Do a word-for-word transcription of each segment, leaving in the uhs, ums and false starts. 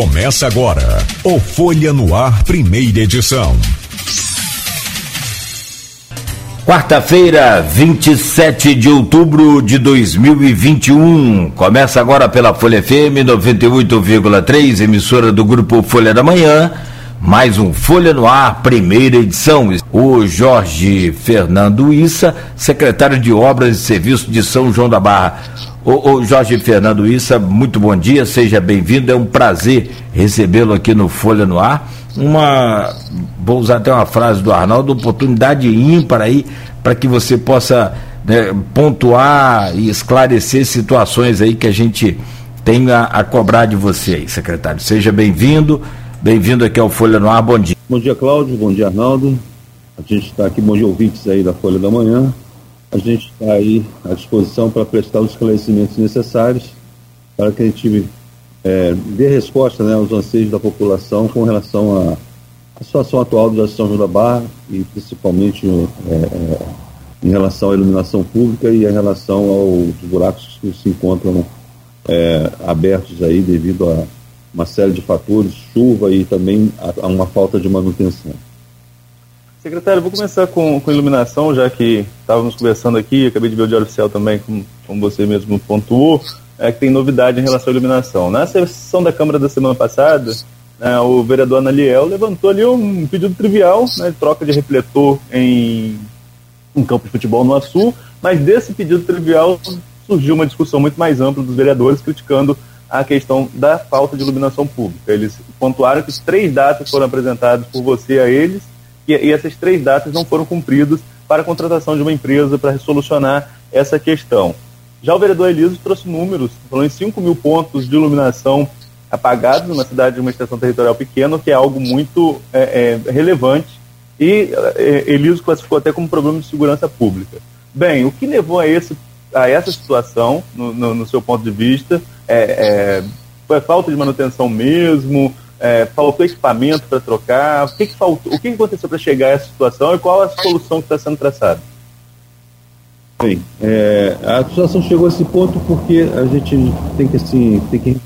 Começa agora o Folha no Ar, primeira edição. Quarta-feira, vinte e sete de outubro de dois mil e vinte e um. Começa agora pela Folha F M noventa e oito vírgula três, emissora do grupo Folha da Manhã. Mais um Folha no Ar, primeira edição. O Jorge Fernando Issa, secretário de Obras e Serviços de São João da Barra. Ô, ô Jorge Fernando Issa, muito bom dia, seja bem-vindo, é um prazer recebê-lo aqui no Folha no Ar. Uma, vou usar até uma frase do Arnaldo, oportunidade ímpar aí, para que você possa, né, pontuar e esclarecer situações aí que a gente tem a, a cobrar de você aí, secretário. Seja bem-vindo. Bem-vindo aqui ao Folha no Ar, bom dia. Bom dia, Cláudio, bom dia, Arnaldo. A gente está aqui, bom dia, ouvintes aí da Folha da Manhã. A gente está aí à disposição para prestar os esclarecimentos necessários para que a gente é, dê resposta, né, aos anseios da população com relação à, à situação atual da São João da Barra e principalmente é, é, em relação à iluminação pública e em relação aos buracos que se encontram é, abertos aí devido a uma série de fatores, chuva e também a, a uma falta de manutenção. Secretário, eu vou começar com, com iluminação, já que estávamos conversando aqui, acabei de ver o Diário Oficial também, como, como você mesmo pontuou, é que tem novidade em relação à iluminação. Na sessão da Câmara da semana passada, né, o vereador Analiel levantou ali um pedido trivial, né, de troca de refletor em um campo de futebol no Açu, mas desse pedido trivial surgiu uma discussão muito mais ampla dos vereadores criticando a questão da falta de iluminação pública. Eles pontuaram que três datas foram apresentadas por você a eles e, e essas três datas não foram cumpridas para a contratação de uma empresa para resolucionar essa questão. Já o vereador Elísio trouxe números, falou em cinco mil pontos de iluminação apagados numa cidade de uma extensão territorial pequena, que é algo muito é, é, relevante, e é, Elísio classificou até como problema de segurança pública. Bem, o que levou a esse a essa situação, no, no, no seu ponto de vista, é, é, foi falta de manutenção mesmo, é, faltou equipamento para trocar, o que, que faltou, o que aconteceu para chegar a essa situação e qual a solução que está sendo traçada? Bem, é, a situação chegou a esse ponto porque a gente tem que, assim, tem que,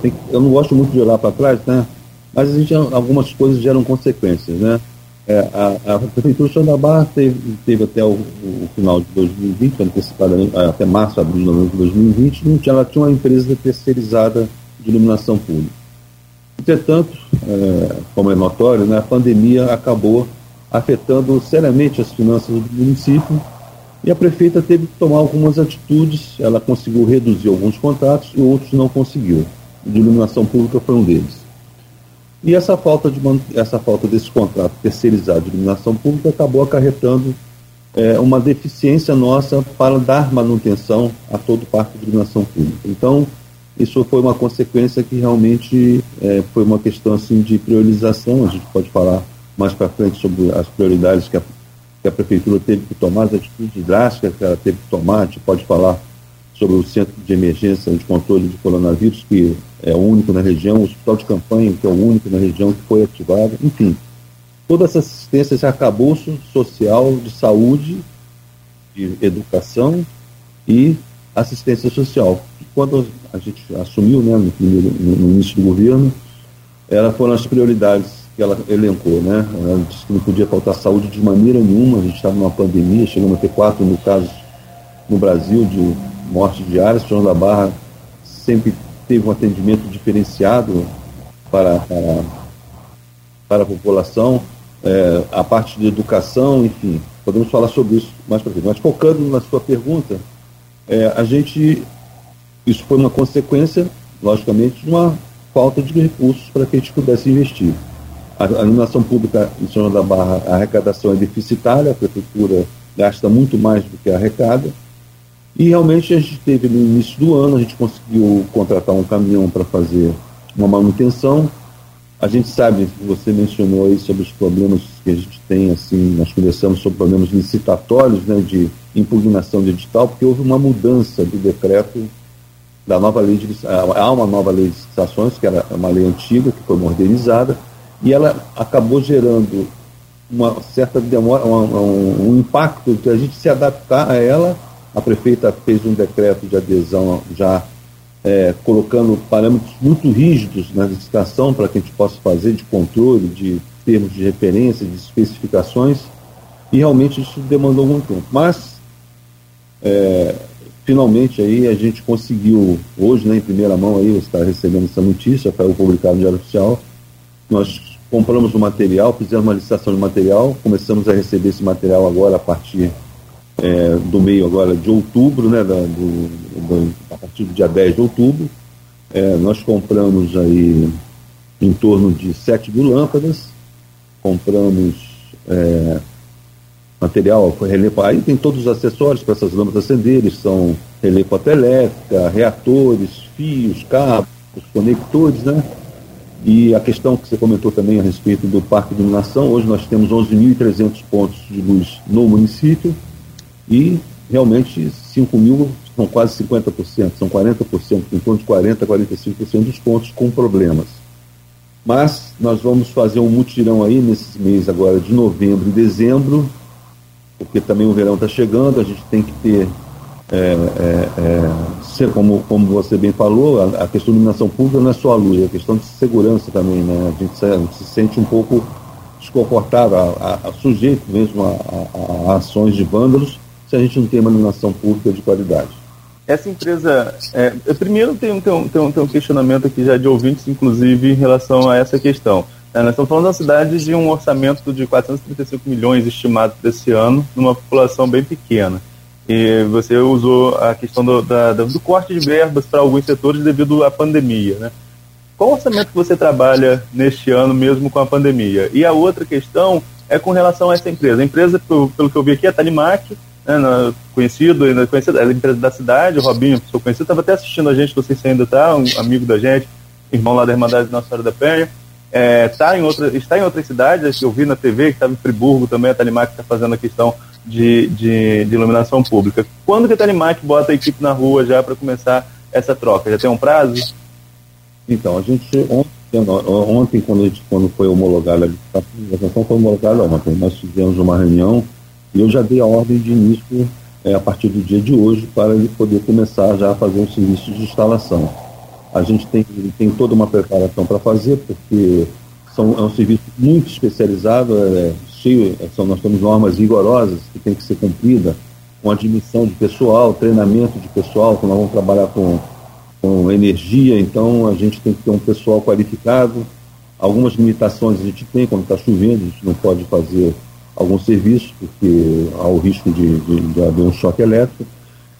tem que eu não gosto muito de olhar para trás, né? Mas a gente, algumas coisas geram consequências, né? É, a, a Prefeitura de São João da Barra teve, teve até o, o final de dois mil e vinte, antecipadamente, até março, abril, novembro de dois mil e vinte, não tinha, ela tinha uma empresa terceirizada de iluminação pública. Entretanto, é, como é notório, né, a pandemia acabou afetando seriamente as finanças do município e a prefeita teve que tomar algumas atitudes. Ela conseguiu reduzir alguns contratos e outros não conseguiu. De iluminação pública foi um deles. E essa falta, de, essa falta desse contrato terceirizado de iluminação pública acabou acarretando é, uma deficiência nossa para dar manutenção a todo o parque de iluminação pública. Então, isso foi uma consequência que realmente é, foi uma questão assim, de priorização. A gente pode falar mais para frente sobre as prioridades que a, que a Prefeitura teve que tomar, as atitudes drásticas que ela teve que tomar. A gente pode falar sobre o Centro de Emergência de Controle de Coronavírus, que é o único na região, o Hospital de Campanha, que é o único na região, que foi ativado, enfim. Toda essa assistência, esse arcabouço social, de saúde, de educação e assistência social. Quando a gente assumiu, né, no, primeiro, no início do governo, elas foram as prioridades que ela elencou, né? Ela disse que não podia faltar saúde de maneira nenhuma, a gente estava numa pandemia, chegamos a ter quatro mil casos no Brasil de morte diária. São João da Barra sempre teve um atendimento diferenciado para, para, para a população, é, a parte de educação, enfim, podemos falar sobre isso mais para frente. Mas focando na sua pergunta, é, a gente, isso foi uma consequência, logicamente, de uma falta de recursos para que a gente pudesse investir. A, a iluminação pública em São João da Barra, a arrecadação é deficitária, a prefeitura gasta muito mais do que arrecada. E realmente a gente teve no início do ano, a gente conseguiu contratar um caminhão para fazer uma manutenção. A gente sabe, você mencionou aí sobre os problemas que a gente tem, assim, nós conversamos sobre problemas licitatórios, né, de impugnação de edital, porque houve uma mudança do decreto da nova lei de licitações. Há uma nova lei de licitações, que era uma lei antiga, que foi modernizada, e ela acabou gerando uma certa demora, um, um impacto de a gente se adaptar a ela. A prefeita fez um decreto de adesão já é, colocando parâmetros muito rígidos na licitação para que a gente possa fazer de controle, de termos de referência, de especificações, e realmente isso demandou muito tempo. Mas, é, finalmente, aí a gente conseguiu, hoje, né, em primeira mão, aí, você está recebendo essa notícia, foi publicado no Diário Oficial, nós compramos o material, fizemos uma licitação de material, começamos a receber esse material agora a partir é, do meio agora de outubro, né, da, do, do, a partir do dia dez de outubro, é, nós compramos aí em torno de sete mil lâmpadas, compramos é, material, foi relé, aí tem todos os acessórios para essas lâmpadas acenderem, são relé fotoelétrica, reatores, fios, cabos, conectores, né? E a questão que você comentou também a respeito do parque de iluminação, hoje nós temos onze mil e trezentos pontos de luz no município e realmente cinco mil, são quase cinquenta por cento, são quarenta por cento, em torno de quarenta por cento, quarenta e cinco por cento dos pontos com problemas. Mas nós vamos fazer um mutirão aí nesse mês agora de novembro e dezembro, porque também o verão está chegando, a gente tem que ter, é, é, é, como, como você bem falou, a, a questão de iluminação pública não é só a luz, é a questão de segurança também, né? A gente se, a gente se sente um pouco desconfortável, a, a, a sujeito mesmo a, a, a ações de vândalos, se a gente não tem uma iluminação pública de qualidade. Essa empresa, é, eu primeiro tenho, tenho, tenho, tenho um questionamento aqui já de ouvintes, inclusive, em relação a essa questão. É, nós estamos falando da cidade de um orçamento de quatrocentos e trinta e cinco milhões estimado desse ano, numa população bem pequena. E você usou a questão do, da, do corte de verbas para alguns setores devido à pandemia, né? Qual orçamento que você trabalha neste ano mesmo com a pandemia? E a outra questão é com relação a essa empresa. A empresa, pelo, pelo que eu vi aqui, é a Talimax, É, conhecido, ainda conhecido, é a empresa da cidade, o Robinho, pessoa conhecida, estava até assistindo a gente, não sei se ainda está, um amigo da gente, irmão lá da Irmandade Nossa Senhora da Penha, é, tá em outra, está em outras cidades, eu vi na T V que estava em Friburgo também, a Talimax está fazendo a questão de, de, de iluminação pública. Quando que a Talimax bota a equipe na rua já para começar essa troca? Já tem um prazo? Então, a gente ontem, ontem quando, a gente, quando foi homologada, a licitação foi homologada ontem, nós fizemos uma reunião. E eu já dei a ordem de início é, a partir do dia de hoje para ele poder começar já a fazer um serviço de instalação. A gente tem, tem toda uma preparação para fazer, porque são, é um serviço muito especializado, é, cheio, é, são, nós temos normas rigorosas que tem que ser cumprida, com admissão de pessoal, treinamento de pessoal, que nós vamos trabalhar com, com energia, então a gente tem que ter um pessoal qualificado. Algumas limitações a gente tem, quando está chovendo, a gente não pode fazer alguns serviços, porque há o risco de, de, de haver um choque elétrico,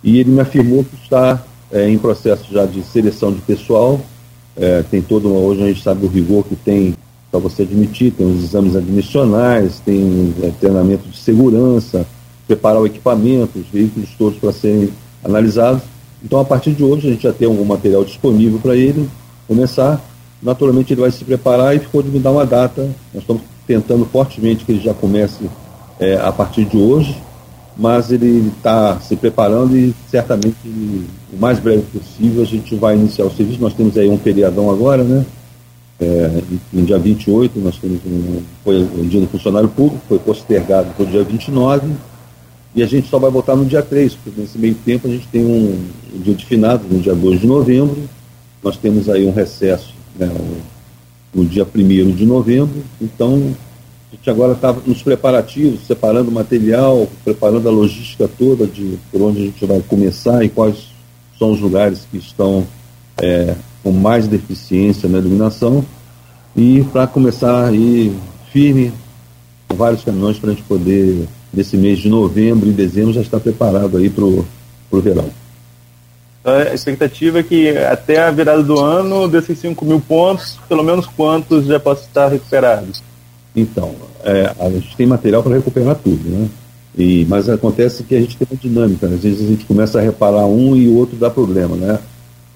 e ele me afirmou que está é, em processo já de seleção de pessoal, é, tem todo uma, hoje a gente sabe o rigor que tem para você admitir, tem os exames admissionais, tem é, treinamento de segurança, preparar o equipamento, os veículos todos para serem analisados. Então, a partir de hoje, a gente já tem algum material disponível para ele começar. Naturalmente, ele vai se preparar e ficou de me dar uma data. Nós estamos tentando fortemente que ele já comece é, a partir de hoje, mas ele está se preparando e certamente o mais breve possível a gente vai iniciar o serviço. Nós temos aí um feriadão agora, né? É, no dia vinte e oito, nós temos um, foi o dia do funcionário público, foi postergado para o dia vinte e nove, e a gente só vai voltar no dia três, porque nesse meio tempo a gente tem um, um dia de finados, no dia dois de novembro, nós temos aí um recesso, né? Um, no dia primeiro de novembro, então a gente agora está nos preparativos, separando o material, preparando a logística toda de por onde a gente vai começar e quais são os lugares que estão é, com mais deficiência na iluminação, e para começar aí firme, com vários caminhões para a gente poder, nesse mês de novembro e dezembro, já estar preparado aí para o verão. A expectativa é que até a virada do ano, desses cinco mil pontos, pelo menos quantos já possam estar recuperados? Então, é, a gente tem material para recuperar tudo, né? E, mas acontece que a gente tem uma dinâmica, né? Às vezes a gente começa a reparar um e o outro dá problema, né?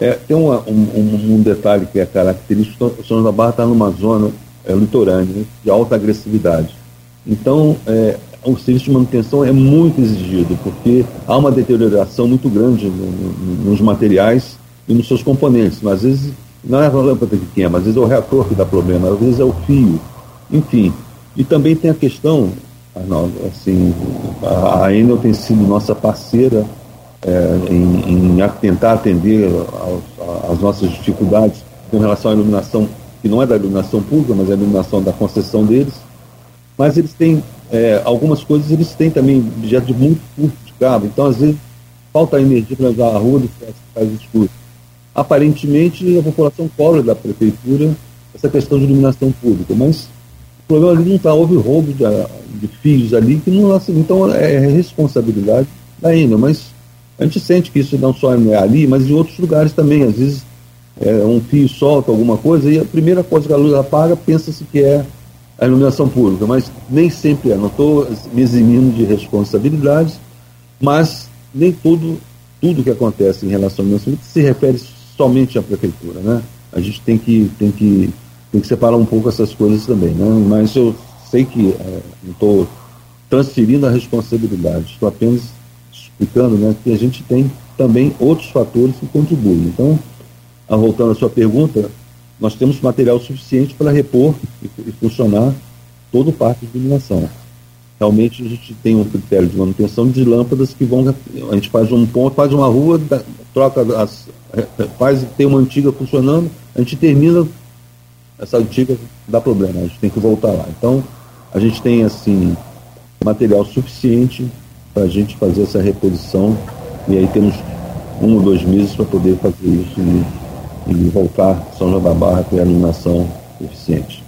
É, tem uma, um, um detalhe que é característico, o São João da Barra está numa zona é, litorânea, né, de alta agressividade. Então, é, o serviço de manutenção é muito exigido, porque há uma deterioração muito grande no, no, nos materiais e nos seus componentes. Mas às vezes não é a lâmpada que queima, às vezes é o reator que dá problema, às vezes é o fio, enfim. E também tem a questão, Arnaldo, assim, a Enel tem sido nossa parceira é, em, em tentar atender aos, as nossas dificuldades com relação à iluminação, que não é da iluminação pública, mas é a iluminação da concessão deles. Mas eles têm, é, algumas coisas eles têm também objeto de muito curto de cabo, então às vezes falta energia para usar a rua do que faz escuro. Aparentemente a população cobra da prefeitura essa questão de iluminação pública, mas o problema ali não está, houve roubo de, de fios ali, que não, assim, então é responsabilidade da Enel, mas a gente sente que isso não só é ali, mas em outros lugares também, às vezes é, um fio solta alguma coisa e a primeira coisa que a luz apaga, pensa-se que é a iluminação pública, mas nem sempre é. Não estou me eximindo de responsabilidades, mas nem tudo, tudo que acontece em relação à iluminação pública se refere somente à prefeitura, né? A gente tem que, tem que, tem que separar um pouco essas coisas também, né? Mas eu sei que é, não estou transferindo a responsabilidade, estou apenas explicando, né, que a gente tem também outros fatores que contribuem. Então, voltando à sua pergunta, nós temos material suficiente para repor e, e funcionar todo o parque de iluminação. Realmente a gente tem um critério de manutenção de lâmpadas que vão, a gente faz um ponto, faz uma rua, troca as, faz, tem uma antiga funcionando, a gente termina essa antiga, dá problema, a gente tem que voltar lá. Então a gente tem assim material suficiente para a gente fazer essa reposição e aí temos um ou dois meses para poder fazer isso e e voltar São João da Barra com a iluminação eficiente.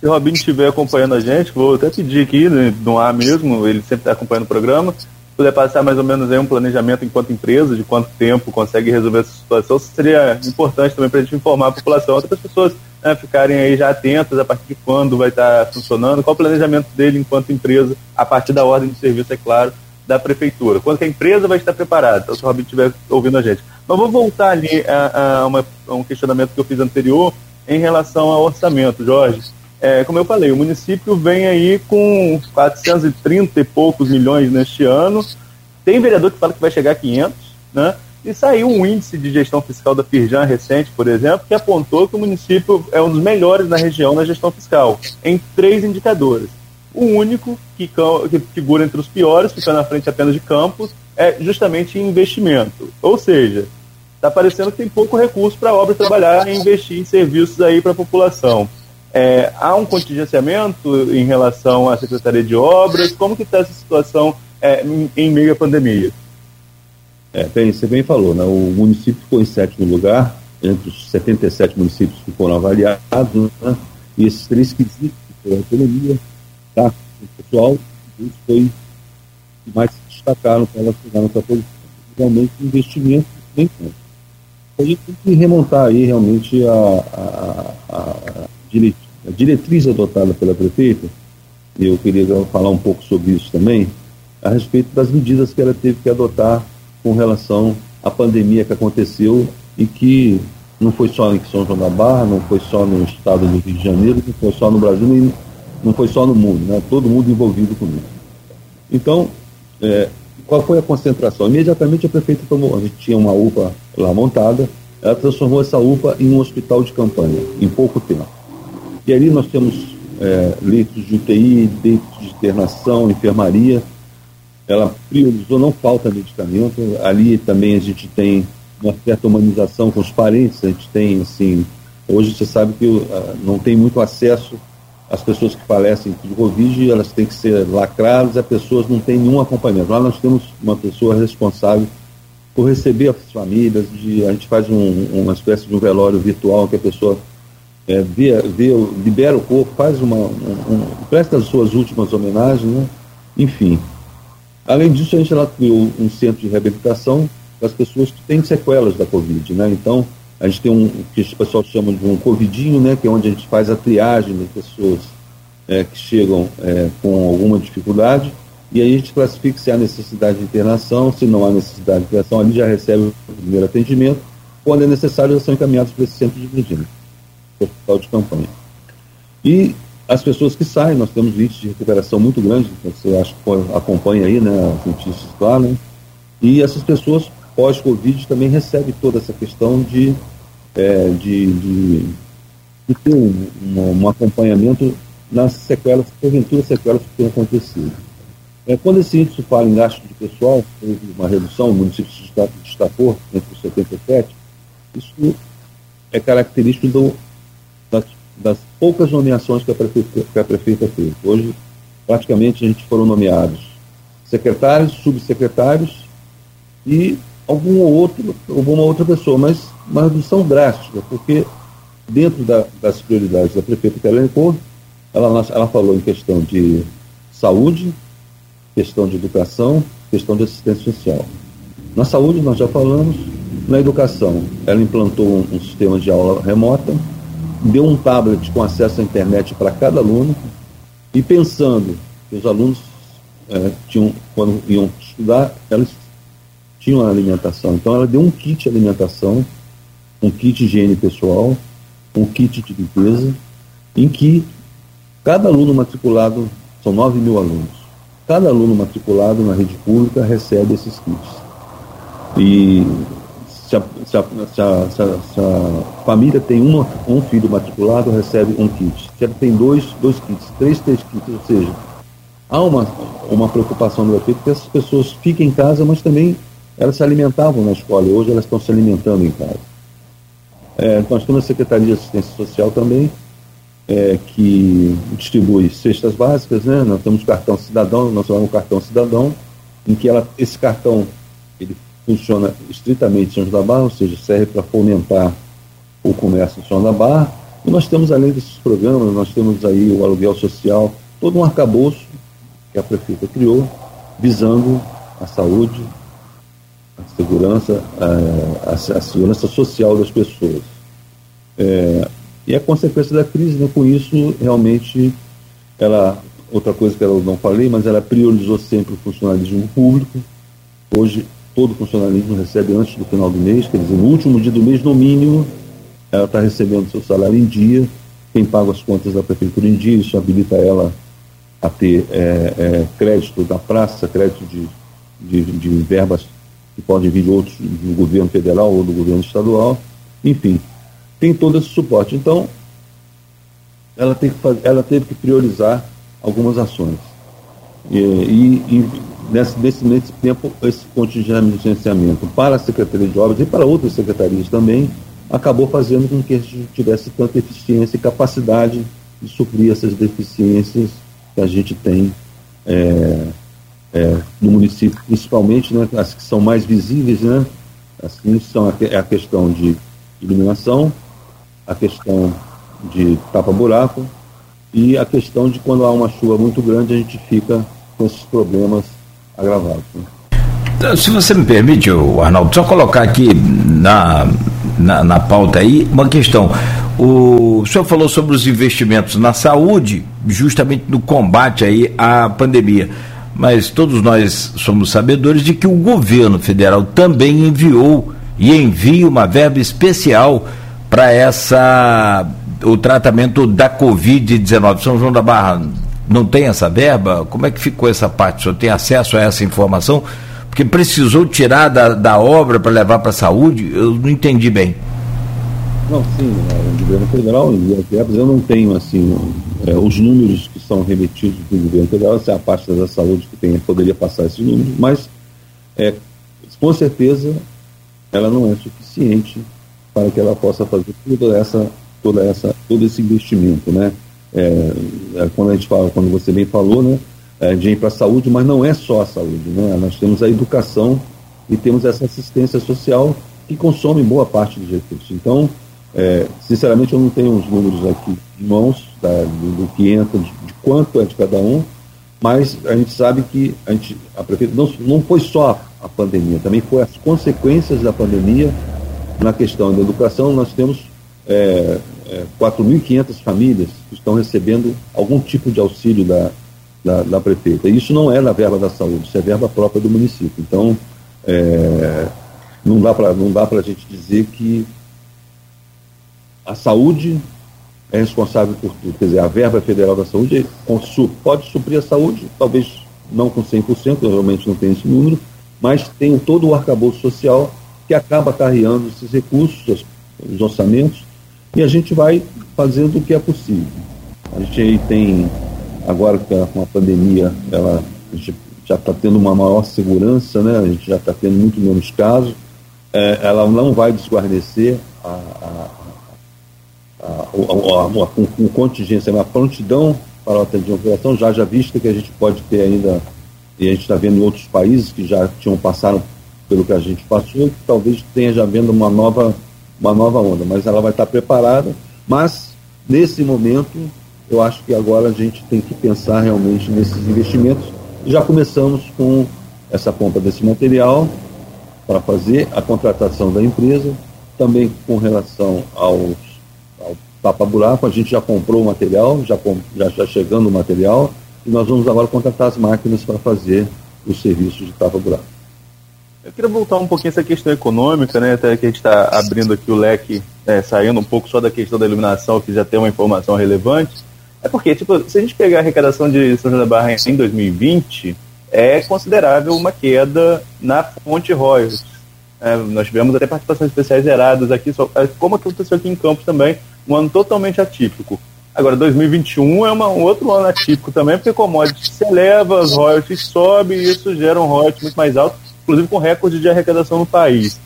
Se o Robinho estiver acompanhando a gente, vou até pedir aqui, né, no ar mesmo, ele sempre está acompanhando o programa, se puder passar mais ou menos aí um planejamento enquanto empresa, de quanto tempo consegue resolver essa situação, seria importante também para a gente informar a população, para as pessoas, né, ficarem aí já atentas a partir de quando vai estar funcionando, qual o planejamento dele enquanto empresa, a partir da ordem de serviço, é claro, da prefeitura, quando que a empresa vai estar preparada. Então, se o Robinho estiver ouvindo a gente. Mas vou voltar ali a, a, uma, a um questionamento que eu fiz anterior em relação ao orçamento, Jorge. É, como eu falei, o município vem aí com quatrocentos e trinta e poucos milhões neste ano, tem vereador que fala que vai chegar a quinhentos, né? E saiu um índice de gestão fiscal da Firjan recente, por exemplo, que apontou que o município é um dos melhores na região na gestão fiscal, em três indicadores. O único que, que figura entre os piores, ficando na frente apenas de Campos, é justamente em investimento. Ou seja, está parecendo que tem pouco recurso para a obra trabalhar e investir em serviços aí para a população. É, há um contingenciamento em relação à Secretaria de Obras? Como que está essa situação é, em, em meio à pandemia? É, bem, você bem falou, né? O município ficou em sétimo lugar, entre os setenta e sete municípios que foram avaliados, né? E esses três quesitos, que foi a economia, tá, o pessoal, isso foi que mais se destacaram para relacionar essa posição. Realmente, investimento nem tanto. A gente tem que remontar aí realmente a, a, a, a diretriz adotada pela prefeita, e eu queria falar um pouco sobre isso também, a respeito das medidas que ela teve que adotar com relação à pandemia que aconteceu e que não foi só em São João da Barra, não foi só no estado do Rio de Janeiro, não foi só no Brasil, nem não foi só no mundo, né? Todo mundo envolvido com isso. Então, é, qual foi a concentração? Imediatamente a prefeita tomou, a gente tinha uma U P A lá montada, ela transformou essa U P A em um hospital de campanha, em pouco tempo. E ali nós temos é, leitos de U T I, leitos de internação, enfermaria, ela priorizou, não falta medicamento, ali também a gente tem uma certa humanização com os parentes, a gente tem, assim, hoje você sabe que uh, não tem muito acesso. As pessoas que falecem de Covid, elas têm que ser lacradas, as pessoas não têm nenhum acompanhamento. Lá nós temos uma pessoa responsável por receber as famílias, de, a gente faz um, uma espécie de um velório virtual, que a pessoa é, vê, vê, libera o corpo, faz uma, um, um, presta as suas últimas homenagens, né? Enfim. Além disso, a gente lá criou um centro de reabilitação para as pessoas que têm sequelas da Covid, né? Então, a gente tem um, que o pessoal chama de um covidinho, né, que é onde a gente faz a triagem das pessoas é, que chegam é, com alguma dificuldade, e aí a gente classifica se há necessidade de internação, se não há necessidade de internação, ali já recebe o primeiro atendimento, quando é necessário já são encaminhados para esse centro de vigilância, hospital de campanha. E as pessoas que saem, nós temos índices de recuperação muito grandes, você acho que acompanha aí, né, as notícias lá, né, e essas pessoas pós-Covid também recebe toda essa questão de, é, de, de, de ter um, um, um acompanhamento nas sequelas, porventura sequelas que têm acontecido. É, quando esse índice fala em gasto de pessoal, teve uma redução, o município se destacou entre os setenta e sete, Isso é característico do, das, das poucas nomeações que a, prefeita, que a prefeita fez. Hoje, praticamente, a gente foram nomeados secretários, subsecretários e algum ou outro, alguma outra pessoa, mas uma redução drástica, porque dentro da, das prioridades da prefeita que ela elencou, ela, ela falou em questão de saúde, questão de educação, questão de assistência social. Na saúde nós já falamos, na educação ela implantou um, um sistema de aula remota, deu um tablet com acesso à internet para cada aluno, e pensando que os alunos é, tinham, quando iam estudar, eles tinham a alimentação. Então ela deu um kit de alimentação, um kit de higiene pessoal, um kit de limpeza, em que cada aluno matriculado, são nove mil alunos, cada aluno matriculado na rede pública recebe esses kits. E se a, se a, se a, se a, se a família tem uma, um filho matriculado, recebe um kit. Se ela tem dois, dois kits, três, três kits, ou seja, há uma, uma preocupação do prefeito que essas pessoas fiquem em casa, mas também elas se alimentavam na escola, e hoje elas estão se alimentando em casa. É, nós temos a Secretaria de Assistência Social também, é, que distribui cestas básicas, né? Nós temos o cartão cidadão, nós temos o cartão cidadão, em que ela, esse cartão ele funciona estritamente em São João da Barra, ou seja, serve para fomentar o comércio em São João da Barra. E nós temos, além desses programas, nós temos aí o aluguel social, todo um arcabouço que a prefeita criou, visando a saúde, a segurança, a, a, a segurança social das pessoas. É, e a consequência da crise, né, com isso, realmente, ela, outra coisa que eu não falei, mas ela priorizou sempre o funcionalismo público. Hoje, todo funcionalismo recebe antes do final do mês, quer dizer, no último dia do mês, no mínimo, ela está recebendo seu salário em dia, quem paga as contas da prefeitura em dia, isso habilita ela a ter é, é, crédito da praça, crédito de, de, de verbas que podem vir de outros, do governo federal ou do governo estadual, enfim, tem todo esse suporte. Então, ela, tem que fazer, ela teve que priorizar algumas ações. E, e, e nesse, nesse, nesse tempo, esse contingenciamento de licenciamento para a Secretaria de Obras e para outras secretarias também, acabou fazendo com que a gente tivesse tanta eficiência e capacidade de suprir essas deficiências que a gente tem é, É, no município, principalmente, né, as que são mais visíveis, né, as que são a, a questão de iluminação, a questão de tapa-buraco e a questão de quando há uma chuva muito grande a gente fica com esses problemas agravados. Né. Então, se você me permite, Arnaldo, só colocar aqui na, na, na pauta aí uma questão. O senhor falou sobre os investimentos na saúde, justamente no combate aí à pandemia. Mas todos nós somos sabedores de que o governo federal também enviou e envia uma verba especial para essa o tratamento da covid dezenove. São João da Barra não tem essa verba? Como é que ficou essa parte? O senhor tem acesso a essa informação? Porque precisou tirar da, da obra para levar para a saúde? Eu não entendi bem. Não, sim, o governo federal envia verbas, eu não tenho assim é, os números que são remetidos do governo federal, essa é a parte da saúde que tem, poderia passar esses números, mas é, com certeza ela não é suficiente para que ela possa fazer toda essa, toda essa, todo esse investimento, né? É, é, quando a gente fala, quando você bem falou, né? É, de ir para a saúde, mas não é só a saúde, né? Nós temos a educação e temos essa assistência social que consome boa parte dos recursos. Então, É, sinceramente eu não tenho os números aqui de mãos, tá, do, do que entra, de, de quanto é de cada um, mas a gente sabe que a, gente, a prefeita não, não foi só a pandemia, também foi as consequências da pandemia. Na questão da educação, nós temos é, é, quatro mil e quinhentas famílias que estão recebendo algum tipo de auxílio da, da, da prefeita. Isso não é na verba da saúde, isso é verba própria do município. Então é, não dá para não dá para a gente dizer que a saúde é responsável por tudo. Quer dizer, a verba federal da saúde pode suprir a saúde, talvez não com cem por cento, eu realmente não tenho esse número, mas tem todo o arcabouço social que acaba carreando esses recursos, os orçamentos, e a gente vai fazendo o que é possível. A gente aí tem, agora com a pandemia, ela, a gente já está tendo uma maior segurança, né? A gente já está tendo muito menos casos. é, ela não vai desguarnecer a, a, a, a, a, a, com contingência, uma prontidão para o atendimento de operação, já já vista que a gente pode ter ainda, e a gente está vendo em outros países que já tinham passado pelo que a gente passou, que talvez tenha já vendo uma nova, uma nova onda, mas ela vai estar preparada. Mas, nesse momento, eu acho que agora a gente tem que pensar realmente nesses investimentos. Já começamos com essa compra desse material para fazer a contratação da empresa. Também com relação aos, ao tapa-buraco, a gente já comprou o material, já, já, já chegando o material, e nós vamos agora contratar as máquinas para fazer o serviço de tapa-buraco. Eu queria voltar um pouquinho essa questão econômica, né? Até que a gente está abrindo aqui o leque, né? Saindo um pouco só da questão da iluminação, que já tem uma informação relevante. É porque, tipo, se a gente pegar a arrecadação de São João da Barra em dois mil e vinte, é considerável uma queda na fonte royalties. É, nós tivemos até participações especiais zeradas aqui, só, como aconteceu aqui em Campos também, um ano totalmente atípico. Agora, dois mil e vinte e um é uma, um outro ano atípico também, porque commodities se eleva, as royalties sobem, e isso gera um royalties muito mais alto, inclusive com recorde de arrecadação no país.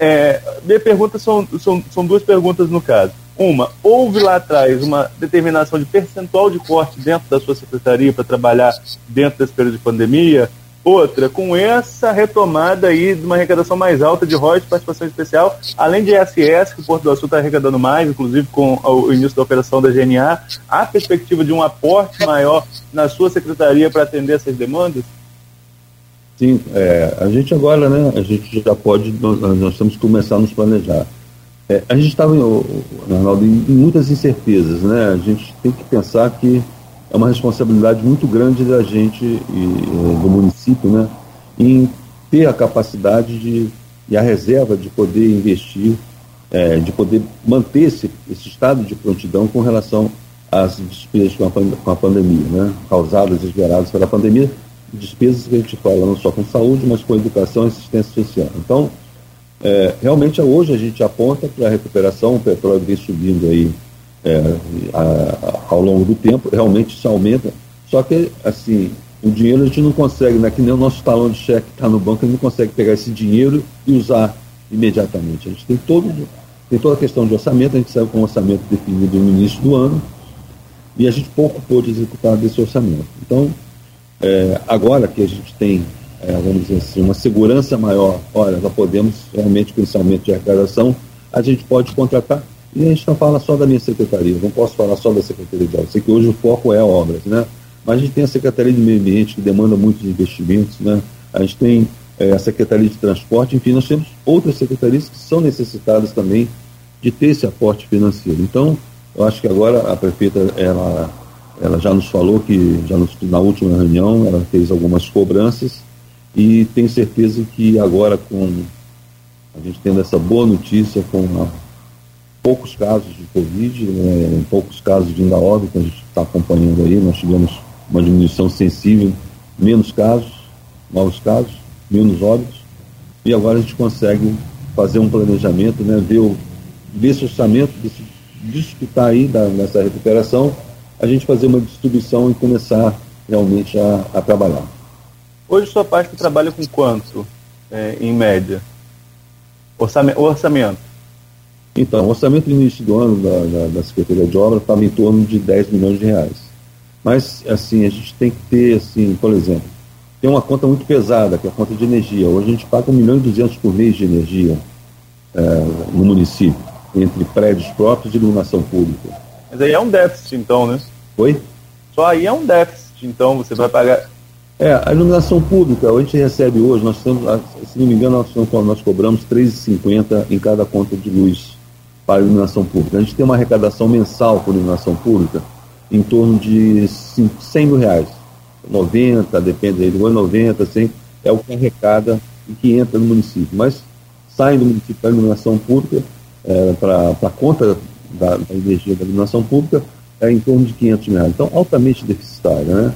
É, minha pergunta são, são, são duas perguntas no caso. Uma, houve lá atrás uma determinação de percentual de corte dentro da sua secretaria para trabalhar dentro desse período de pandemia? Outra, com essa retomada aí de uma arrecadação mais alta de royalties, participação especial, além de I S S, que o Porto Açul está arrecadando mais, inclusive com o início da operação da G N A, há perspectiva de um aporte maior na sua secretaria para atender essas demandas? Sim, é, a gente agora, né, a gente já pode, nós, nós temos que começar a nos planejar. É, a gente estava, Arnaldo, em, em muitas incertezas, né? A gente tem que pensar que é uma responsabilidade muito grande da gente e, e do município, né, em ter a capacidade de, e a reserva de poder investir, é, de poder manter esse, esse estado de prontidão com relação às despesas com a, com a pandemia, né, causadas e geradas pela pandemia. Despesas que a gente fala não só com saúde, mas com educação e assistência social. Então, é, realmente hoje a gente aponta para a recuperação, o petróleo vem subindo aí é, a, ao longo do tempo, realmente isso aumenta, só que assim, o dinheiro a gente não consegue, né, que nem o nosso talão de cheque está no banco, a gente não consegue pegar esse dinheiro e usar imediatamente. A gente tem, todo, tem toda a questão de orçamento, a gente saiu com um orçamento definido no início do ano e a gente pouco pôde executar desse orçamento. Então, É, agora que a gente tem, é, vamos dizer assim, uma segurança maior, olha, nós podemos realmente, com esse aumento de arrecadação, a gente pode contratar. E a gente não fala só da minha secretaria, não posso falar só da Secretaria de Obras, sei que hoje o foco é obras, né? Mas a gente tem a Secretaria de Meio Ambiente, que demanda muitos investimentos, né? A gente tem é, a Secretaria de Transporte, enfim, nós temos outras secretarias que são necessitadas também de ter esse aporte financeiro. Então, eu acho que agora a prefeita, ela... Ela já nos falou que, já nos, na última reunião, ela fez algumas cobranças e tenho certeza que agora, com a gente tendo essa boa notícia, com uma, poucos casos de Covid, né, poucos casos de ainda óbito, que a gente está acompanhando aí, nós tivemos uma diminuição sensível, menos casos, novos casos, menos óbitos, e agora a gente consegue fazer um planejamento, né, ver o, desse orçamento, desse, disso que está aí da, nessa recuperação, a gente fazer uma distribuição e começar realmente a, a trabalhar. Hoje sua pasta trabalha com quanto, é, em média? Orçamento, orçamento? Então, o orçamento no início do ano da, da, da Secretaria de Obras estava em torno de dez milhões de reais. Mas, assim, a gente tem que ter, assim, por exemplo, tem uma conta muito pesada, que é a conta de energia. Hoje a gente paga um milhão e duzentos por mês de energia é, no município, entre prédios próprios e iluminação pública. Mas aí é um déficit, então, né? Oi? Só aí é um déficit, então, você vai pagar... É, a iluminação pública, a gente recebe hoje, nós temos, se não me engano, nós, nós cobramos três reais e cinquenta centavos em cada conta de luz para a iluminação pública. A gente tem uma arrecadação mensal por iluminação pública em torno de cem mil reais. noventa, depende aí, noventa, cem, é o que arrecada e que entra no município. Mas sai do município para a iluminação pública, é, para a conta... Da, da energia da iluminação pública é em torno de quinhentos reais. Então, altamente deficitária, né?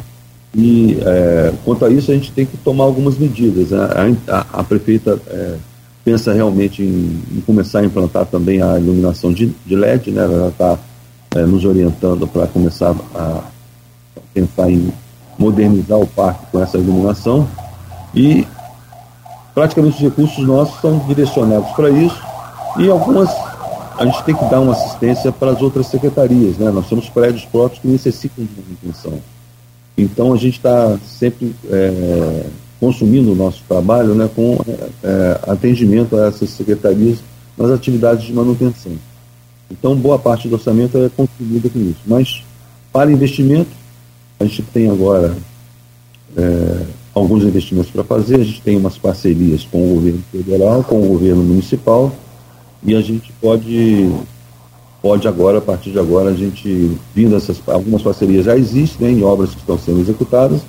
E é, quanto a isso, a gente tem que tomar algumas medidas, né? a, a, a prefeita é, pensa realmente em, em começar a implantar também a iluminação de, de L E D, né? Ela está é, nos orientando para começar a pensar em modernizar o parque com essa iluminação. E praticamente os recursos nossos são direcionados para isso, e algumas a gente tem que dar uma assistência para as outras secretarias, né? Nós temos prédios próprios que necessitam de manutenção. Então a gente está sempre é, consumindo o nosso trabalho, né, com é, atendimento a essas secretarias nas atividades de manutenção. Então boa parte do orçamento é contribuída com isso. Mas para investimento, a gente tem agora é, alguns investimentos para fazer, a gente tem umas parcerias com o governo federal, com o governo municipal, e a gente pode, pode agora, a partir de agora, a gente, vindo essas, algumas parcerias já existem, né, em obras que estão sendo executadas,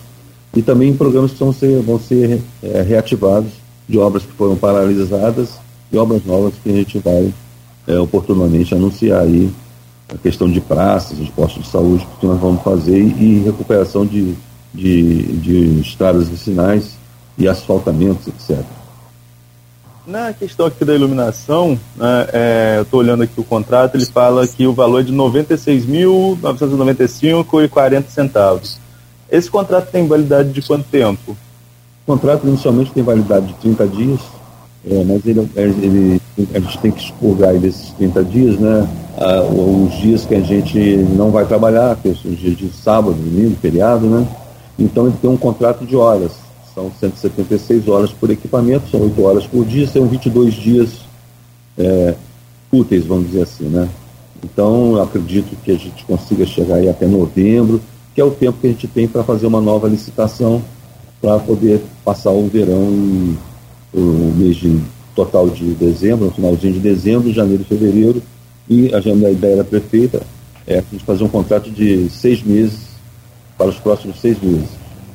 e também em programas que vão ser, vão ser é, reativados, de obras que foram paralisadas e obras novas que a gente vai é, oportunamente anunciar aí, a questão de praças, de postos de saúde, que nós vamos fazer, e recuperação de, de, de estradas vicinais e asfaltamentos, etcétera. Na questão aqui da iluminação, né, é, eu estou olhando aqui o contrato, ele fala que o valor é de noventa e seis mil, novecentos e noventa e cinco reais e quarenta centavos. Esse contrato tem validade de quanto tempo? O contrato inicialmente tem validade de trinta dias, é, mas ele, ele, a gente tem que expurgar aí desses trinta dias, né, a, os dias que a gente não vai trabalhar, que são os dias de sábado, domingo, feriado, né. Então ele tem um contrato de horas, são cento e setenta e seis horas por equipamento, são oito horas por dia, são vinte e dois dias é, úteis, vamos dizer assim, né. Então eu acredito que a gente consiga chegar aí até novembro, que é o tempo que a gente tem para fazer uma nova licitação, para poder passar o verão e o mês de, total de dezembro, no finalzinho de dezembro, janeiro e fevereiro, e a, a ideia da prefeita é a gente fazer um contrato de seis meses, para os próximos seis meses.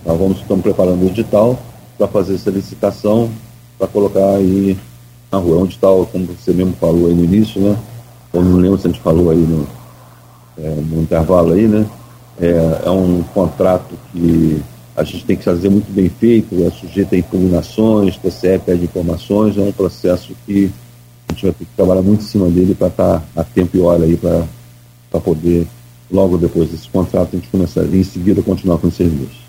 Nós vamos, estamos preparando o edital para fazer essa licitação, para colocar aí na rua, um edital, como você mesmo falou aí no início, né? Eu não lembro se a gente falou aí no, é, no intervalo aí, né? É, é um contrato que a gente tem que fazer muito bem feito, é sujeito a impugnações, T C E pede informações, é um processo que a gente vai ter que trabalhar muito em cima dele para estar tá a tempo e hora aí, para poder, logo depois desse contrato, a gente começar em seguida continuar com o serviço.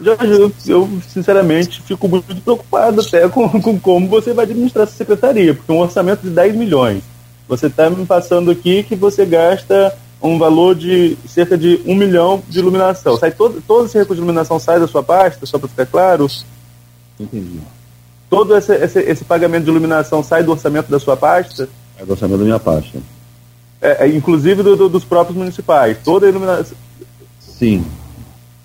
Jorge, eu, eu sinceramente fico muito preocupado até com, com como você vai administrar essa secretaria, porque um orçamento de dez milhões, você está me passando aqui que você gasta um valor de cerca de um milhão de iluminação. Sai todo, todo esse recurso de iluminação sai da sua pasta, só para ficar claro? Entendi. Todo esse, esse, esse pagamento de iluminação sai do orçamento da sua pasta? É do orçamento da minha pasta. É, inclusive do, do, dos próprios municipais, toda a iluminação? Sim,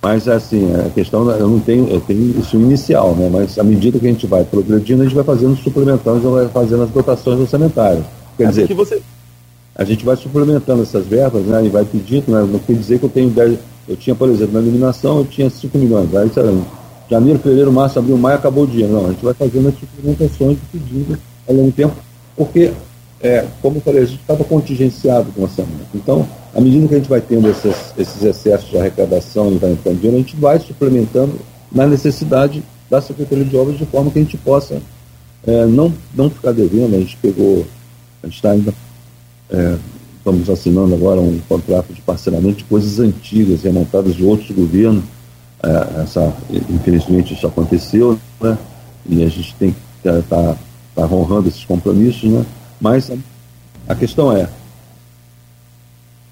mas assim, a questão, eu não tenho, eu tenho isso inicial, né? Mas à medida que a gente vai progredindo, a gente vai fazendo suplementando, a gente vai fazendo as dotações orçamentárias. Quer dizer, que você... a gente vai suplementando essas verbas, né, e vai pedindo, né, não quer dizer que eu tenho dez, eu tinha, por exemplo, na iluminação eu tinha cinco milhões, aí será janeiro, fevereiro, março, abril, maio, acabou o dia. Não, a gente vai fazendo as suplementações de pedido ao longo do tempo, porque, é, como eu falei, a gente estava contingenciado com o orçamento. Então, à medida que a gente vai tendo esses, esses excessos de arrecadação e vai entrando dinheiro, a gente vai suplementando na necessidade da Secretaria de Obras, de forma que a gente possa é, não, não ficar devendo. A gente pegou, a gente está ainda... É, estamos assinando agora um contrato de parcelamento de coisas antigas, remontadas de outros governos. É, essa, infelizmente isso aconteceu, né? E a gente tem que estar tá, tá honrando esses compromissos, né? Mas a questão é,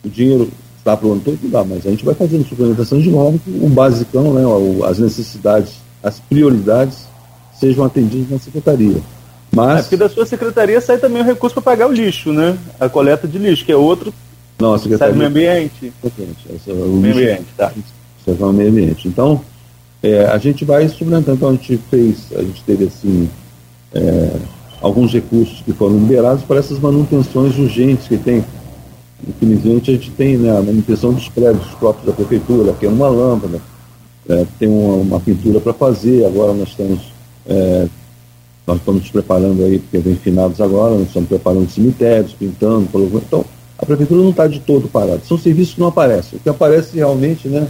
o dinheiro está para o ano todo, dá, mas a gente vai fazendo suplementação de novo, o basicão, né? O, as necessidades, as prioridades sejam atendidas na secretaria. Mas... É porque da sua secretaria sai também o recurso para pagar o lixo, né? A coleta de lixo, que é outro... Não, a secretaria... Sai do meio ambiente. É o meio ambiente, tá. Sai do meio ambiente. Então, é, a gente vai suplementando. Então, a gente fez, a gente teve, assim, é, alguns recursos que foram liberados para essas manutenções urgentes que tem. Infelizmente, a gente tem, né, a manutenção dos prédios próprios da prefeitura, que é uma lâmpada, é, tem uma, uma pintura para fazer, agora nós temos... É, Nós estamos nos preparando aí, porque vem finados agora, nós estamos preparando cemitérios, pintando, colocando. Então, a prefeitura não está de todo parada. São serviços que não aparecem. O que aparece realmente, né,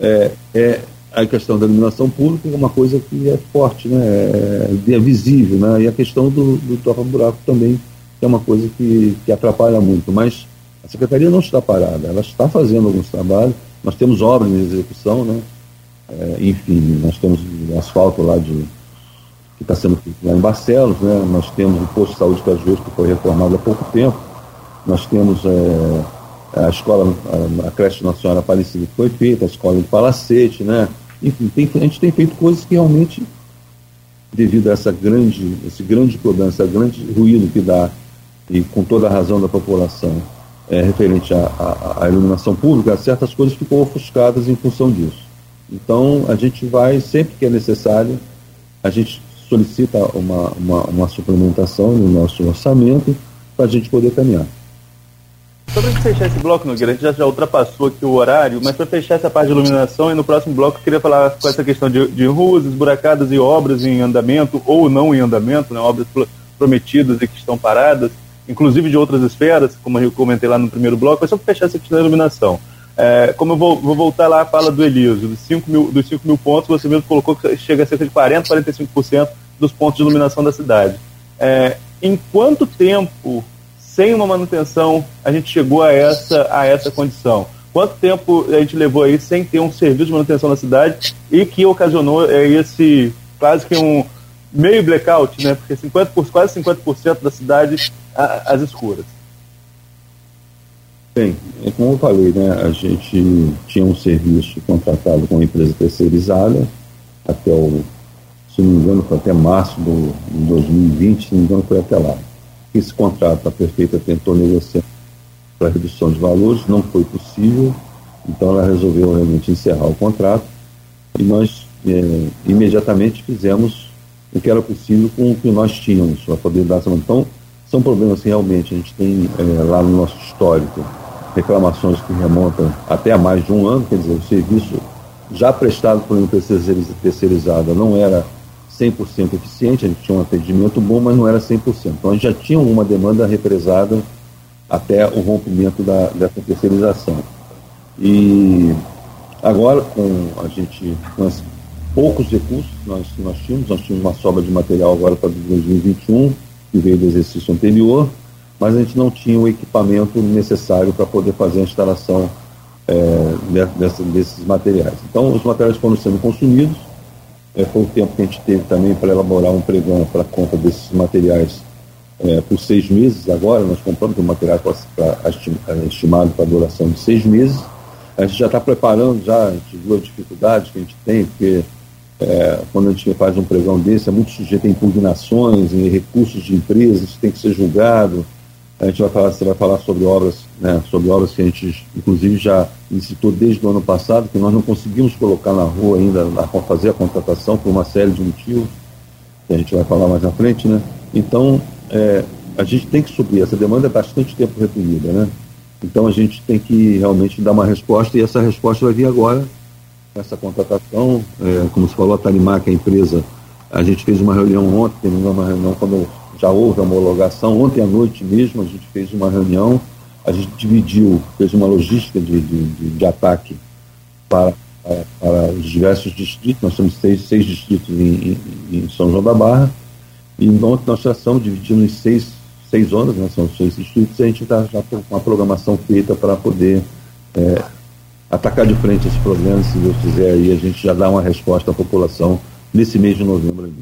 é, é a questão da iluminação pública, é uma coisa que é forte, né, é, é visível, né, e a questão do, do tapa-buraco também, que é uma coisa que, que atrapalha muito. Mas a secretaria não está parada, ela está fazendo alguns trabalhos, nós temos obras em execução, né, é, enfim, nós temos asfalto lá de... que está sendo feito lá em Barcelos, né? Nós temos o posto de saúde Cajueiro, que foi reformado há pouco tempo, nós temos é, a escola, a, a creche Nossa Senhora Aparecida que foi feita, a escola de Palacete, né? Enfim, tem, a gente tem feito coisas que realmente, devido a essa grande, esse grande problema, esse grande ruído que dá, e com toda a razão da população, é, referente à iluminação pública, certas coisas ficam ofuscadas em função disso. Então, a gente vai, sempre que é necessário, a gente solicita uma, uma, uma suplementação no nosso orçamento para a gente poder caminhar. Só para fechar esse bloco, Nogueira, a gente já, já ultrapassou aqui o horário, mas para fechar essa parte de iluminação, e no próximo bloco eu queria falar com essa questão de, de ruas, esburacadas e obras em andamento, ou não em andamento, né, obras prometidas e que estão paradas, inclusive de outras esferas, como eu comentei lá no primeiro bloco, mas só para fechar essa questão da iluminação. É, como eu vou, vou voltar lá à fala do Elísio, dos cinco mil, dos cinco mil pontos, você mesmo colocou que chega a cerca de quarenta, quarenta e cinco por cento dos pontos de iluminação da cidade. É, em quanto tempo, sem uma manutenção, a gente chegou a essa, a essa condição? Quanto tempo a gente levou aí sem ter um serviço de manutenção na cidade e que ocasionou é, esse quase que um meio blackout, né? Porque cinquenta por, quase cinquenta por cento da cidade às escuras. Bem, como eu falei, né, a gente tinha um serviço contratado com uma empresa terceirizada até o, se não me engano, foi até março de dois mil e vinte, se não me engano, foi até lá. Esse contrato, a prefeita tentou negociar para redução de valores, não foi possível, então ela resolveu realmente encerrar o contrato e nós é, imediatamente fizemos o que era possível com o que nós tínhamos para poder dar essa manutenção. São problemas que realmente a gente tem é, lá no nosso histórico, reclamações que remontam até a mais de um ano, quer dizer, o serviço já prestado por uma empresa terceirizada não era cem por cento eficiente, a gente tinha um atendimento bom, mas não era cem por cento. Então a gente já tinha uma demanda represada até o rompimento da, dessa terceirização. E agora, com a gente, com poucos recursos que nós, nós tínhamos, nós tínhamos uma sobra de material agora para dois mil e vinte e um, que veio do exercício anterior, mas a gente não tinha o equipamento necessário para poder fazer a instalação é, dessa, desses materiais. Então, os materiais foram sendo consumidos, é, foi o tempo que a gente teve também para elaborar um pregão para a compra desses materiais é, por seis meses. Agora, nós compramos um material pra, pra, estimado para duração de seis meses. A gente já está preparando, já, a gente viu a dificuldade que a gente tem, porque... É, quando a gente faz um pregão desse, é muito sujeito a impugnações, em recursos de empresas, tem que ser julgado. A gente vai falar, você vai falar sobre obras, né, sobre obras que a gente, inclusive, já incitou desde o ano passado, que nós não conseguimos colocar na rua ainda, na, fazer a contratação por uma série de motivos, que a gente vai falar mais à frente, né? Então, é, a gente tem que subir, essa demanda é bastante tempo reprimida, né? Então, a gente tem que realmente dar uma resposta, e essa resposta vai vir agora, essa contratação, é, como se falou, a Talimax, a empresa, a gente fez uma reunião ontem, teve uma reunião quando já houve a homologação, ontem à noite mesmo a gente fez uma reunião, a gente dividiu, fez uma logística de, de, de, de ataque para, para, para os diversos distritos, nós temos seis, seis distritos em, em, em São João da Barra, e ontem nós já estamos dividindo em seis, seis zonas, né, são seis distritos, e a gente está já com uma programação feita para poder... É, atacar de frente esse problema, se Deus quiser, aí a gente já dá uma resposta à população nesse mês de novembro.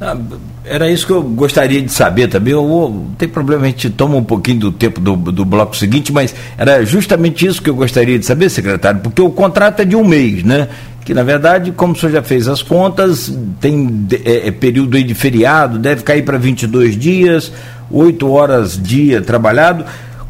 Ah, era isso que eu gostaria de saber também. Eu vou, tem problema, a gente toma um pouquinho do tempo do, do bloco seguinte, mas era justamente isso que eu gostaria de saber, secretário, porque o contrato é de um mês, né? Que, na verdade, como o senhor já fez as contas, tem é, é período aí de feriado, deve cair para vinte e dois dias, oito horas dia trabalhado.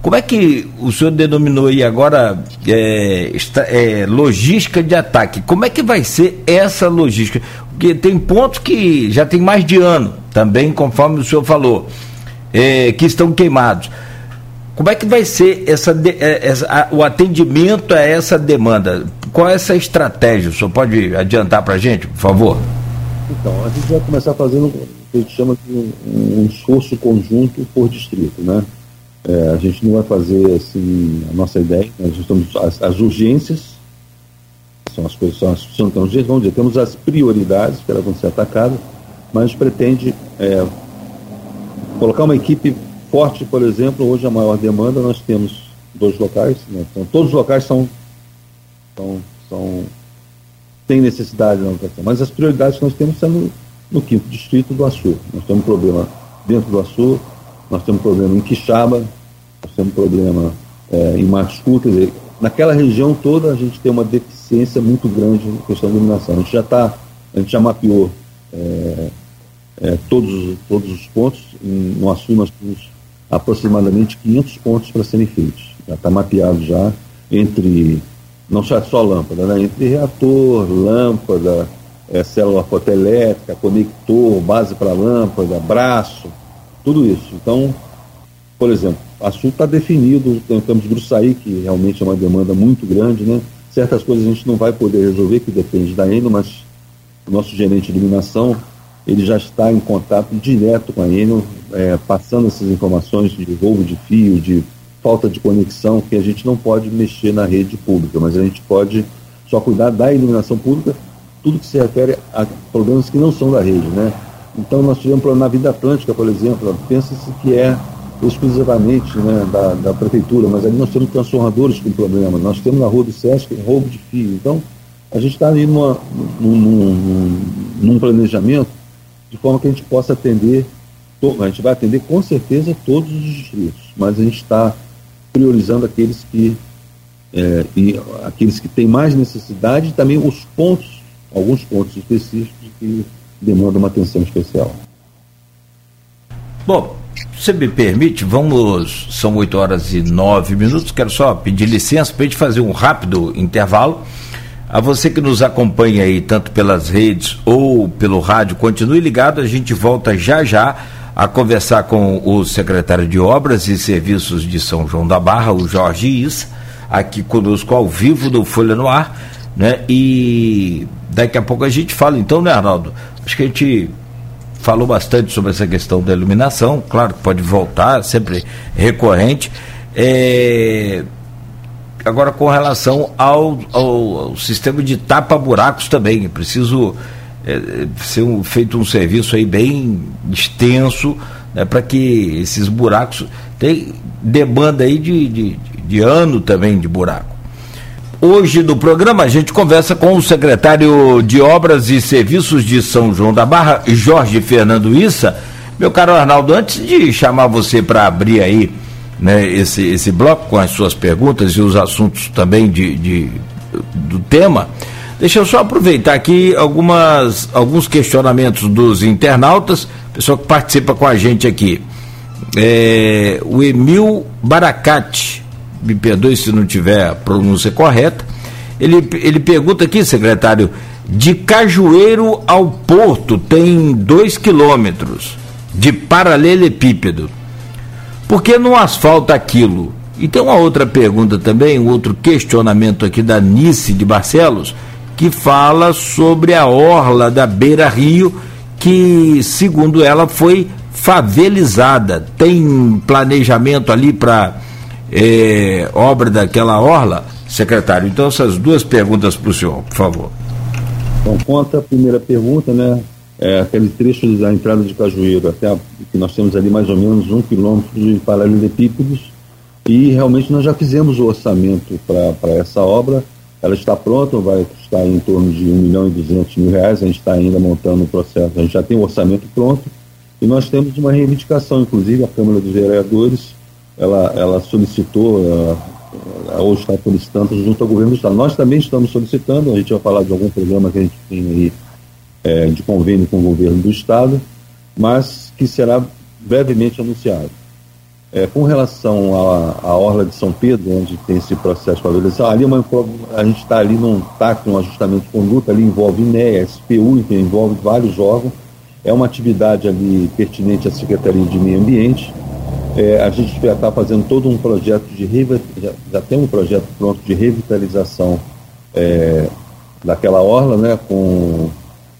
Como é que o senhor denominou aí agora é, esta, é, logística de ataque? Como é que vai ser essa logística? Porque tem pontos que já tem mais de ano, também, conforme o senhor falou, é, que estão queimados. Como é que vai ser essa, essa, a, o atendimento a essa demanda? Qual é essa estratégia? O senhor pode adiantar para a gente, por favor? Então, a gente vai começar fazendo o que a gente chama de um, um esforço conjunto por distrito, né? É, a gente não vai fazer assim a nossa ideia, nós estamos, as, as urgências são as coisas, são as, são tão urgentes, vamos dizer, temos as prioridades que elas vão ser atacadas, mas pretende é, colocar uma equipe forte, por exemplo, hoje a maior demanda, nós temos dois locais, né, então, todos os locais são, são, são tem necessidade de manutenção, mas as prioridades que nós temos são no, no quinto distrito do Açu. Nós temos problema dentro do Açu, nós temos problema em Quixaba, nós temos problema é, em Machu, quer dizer, naquela região toda a gente tem uma deficiência muito grande na questão de iluminação. A gente já está, a gente já mapeou é, é, todos, todos os pontos. Em, no Açu nós temos aproximadamente quinhentos pontos para serem feitos. Já está mapeado já entre, não só, só lâmpada, né? Entre reator, lâmpada, é, célula fotoelétrica, conector, base para lâmpada, braço, tudo isso. Então, por exemplo, o Açu está definido, temos Gruçaí, que realmente é uma demanda muito grande, né? Certas coisas a gente não vai poder resolver, que depende da Enel, mas o nosso gerente de iluminação, ele já está em contato direto com a Enel, é, passando essas informações de roubo de fio, de falta de conexão, que a gente não pode mexer na rede pública, mas a gente pode só cuidar da iluminação pública, tudo que se refere a problemas que não são da rede, né? Então nós tivemos na Vida Atlântica, por exemplo, pensa-se que é exclusivamente, né, da, da prefeitura, mas ali nós temos transformadores com problemas, nós temos na Rua do Sesc roubo de fio. Então a gente está ali numa, num, num, num planejamento de forma que a gente possa atender, a gente vai atender com certeza todos os distritos, mas a gente está priorizando aqueles que é, e aqueles que têm mais necessidade, e também os pontos, alguns pontos específicos que demandam uma atenção especial. Bom, se me permite, vamos, são oito horas e nove minutos, quero só pedir licença para a gente fazer um rápido intervalo. A você que nos acompanha aí, tanto pelas redes ou pelo rádio, continue ligado, a gente volta já já a conversar com o secretário de Obras e Serviços de São João da Barra, o Jorge Issa, aqui conosco ao vivo do Folha no Ar, né? E daqui a pouco a gente fala então, né, Arnaldo? Acho que a gente falou bastante sobre essa questão da iluminação, claro que pode voltar, sempre recorrente. É... Agora, com relação ao, ao, ao sistema de tapa-buracos também, é preciso é, ser um, feito um serviço aí bem extenso, né, para que esses buracos, tem demanda aí de, de, de ano também de buraco. Hoje no programa a gente conversa com o secretário de Obras e Serviços de São João da Barra, Jorge Fernando Issa. Meu caro Arnaldo, antes de chamar você para abrir aí, né, esse, esse bloco com as suas perguntas e os assuntos também de, de, do tema, deixa eu só aproveitar aqui algumas, alguns questionamentos dos internautas, pessoal que participa com a gente aqui. É, o Emil Baracate, me perdoe se não tiver a pronúncia correta, ele, ele pergunta aqui, secretário, de Cajueiro ao Porto tem dois quilômetros de paralelepípedo, por que não asfalta aquilo? E tem uma outra pergunta também, um outro questionamento aqui da Nice de Barcelos, que fala sobre a orla da Beira Rio, que, segundo ela, foi favelizada. Tem planejamento ali para é, obra daquela orla, secretário? Então, essas duas perguntas para o senhor, por favor. Então, conta a primeira pergunta, né? É, aquele trecho da entrada de Cajueiro até a, que nós temos ali mais ou menos um quilômetro de paralelepípedos, e realmente nós já fizemos o orçamento para essa obra, ela está pronta, vai custar em torno de um milhão e duzentos mil reais, a gente está ainda montando o processo, a gente já tem o orçamento pronto, e nós temos uma reivindicação, inclusive a Câmara dos Vereadores ela, ela solicitou ela, ela, ou está solicitando junto ao governo do estado, nós também estamos solicitando, a gente vai falar de algum programa que a gente tem aí É, de convênio com o governo do estado, mas que será brevemente anunciado. É, com relação à, à Orla de São Pedro, onde tem esse processo de favelização, ali uma, a gente está ali num T A C, num ajustamento de conduta, ali envolve INEA, S P U, que envolve vários órgãos, é uma atividade ali pertinente à Secretaria de Meio Ambiente. É, a gente já está fazendo todo um projeto de já, já tem um projeto pronto de revitalização é, daquela orla, né, com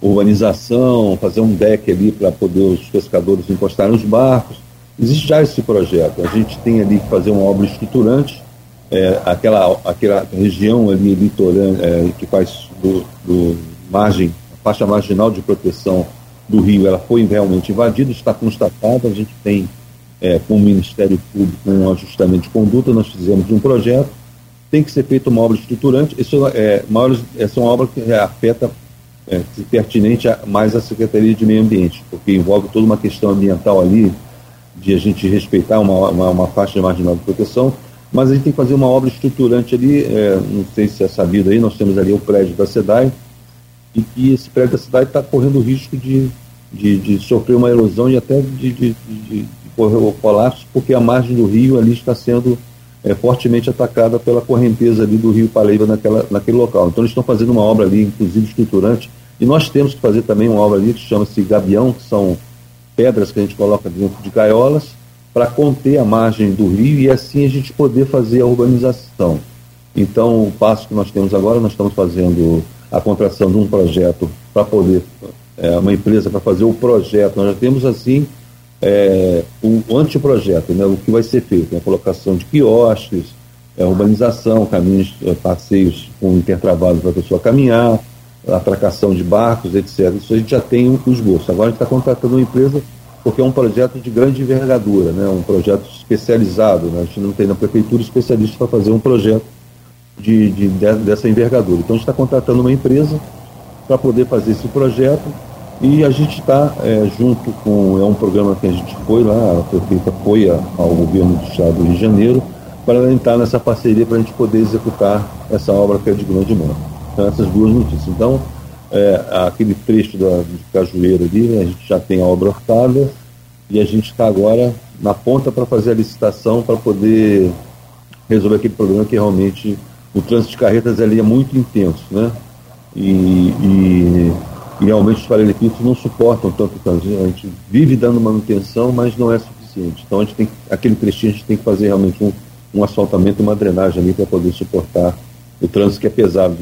urbanização, fazer um deck ali para poder os pescadores encostarem os barcos. Existe já esse projeto. A gente tem ali que fazer uma obra estruturante. É, aquela, aquela região ali litorânea é, que faz do, do margem, a faixa marginal de proteção do rio, ela foi realmente invadida, está constatada. A gente tem, é, com o Ministério Público, um ajustamento de conduta, nós fizemos um projeto. tem que ser feita uma obra estruturante. Isso é uma obra, essa é uma obra que afeta, é, que é pertinente a, mais a Secretaria de Meio Ambiente, porque envolve toda uma questão ambiental ali, de a gente respeitar uma, uma, uma faixa marginal de proteção, mas a gente tem que fazer uma obra estruturante ali, é, não sei se é sabido aí, nós temos ali o prédio da CEDAI, e que esse prédio da CEDAI está correndo o risco de, de, de sofrer uma erosão e até de, de, de, de correr o colapso, porque a margem do rio ali está sendo é, fortemente atacada pela correnteza ali do rio Paleiba naquela, naquele local. Então eles estão fazendo uma obra ali, inclusive estruturante, e nós temos que fazer também uma obra ali que chama-se gabião, que são pedras que a gente coloca dentro de gaiolas, para conter a margem do rio e assim a gente poder fazer a urbanização. Então, o passo que nós temos agora, nós estamos fazendo a contratação de um projeto para poder, é, uma empresa para fazer o projeto. Nós já temos, assim, é, o anteprojeto, né, o que vai ser feito, né, colocação de quiosques, é, urbanização, caminhos, é, passeios com intertravado para a pessoa caminhar, atracação de barcos, etcétera. Isso a gente já tem um esboço. Agora a gente está contratando uma empresa porque é um projeto de grande envergadura, né? Um projeto especializado, né? A gente não tem na prefeitura especialista para fazer um projeto de, de, de, dessa envergadura. Então a gente está contratando uma empresa para poder fazer esse projeto e a gente está é, junto com... É um programa que a gente foi lá, a prefeita foi a, ao governo do estado do Rio de Janeiro para entrar nessa parceria para a gente poder executar essa obra que é de grande mão. Então, essas duas notícias. Então, é, aquele trecho da, de Cajueiro ali, né, a gente já tem a obra orçada e a gente está agora na ponta para fazer a licitação para poder resolver aquele problema que realmente o trânsito de carretas ali é muito intenso, né? E, e, e realmente os paralelepípedos não suportam tanto trânsito. A gente vive dando manutenção, mas não é suficiente. Então, a gente tem, aquele trechinho a gente tem que fazer realmente um, um asfaltamento e uma drenagem ali para poder suportar o trânsito que é pesado,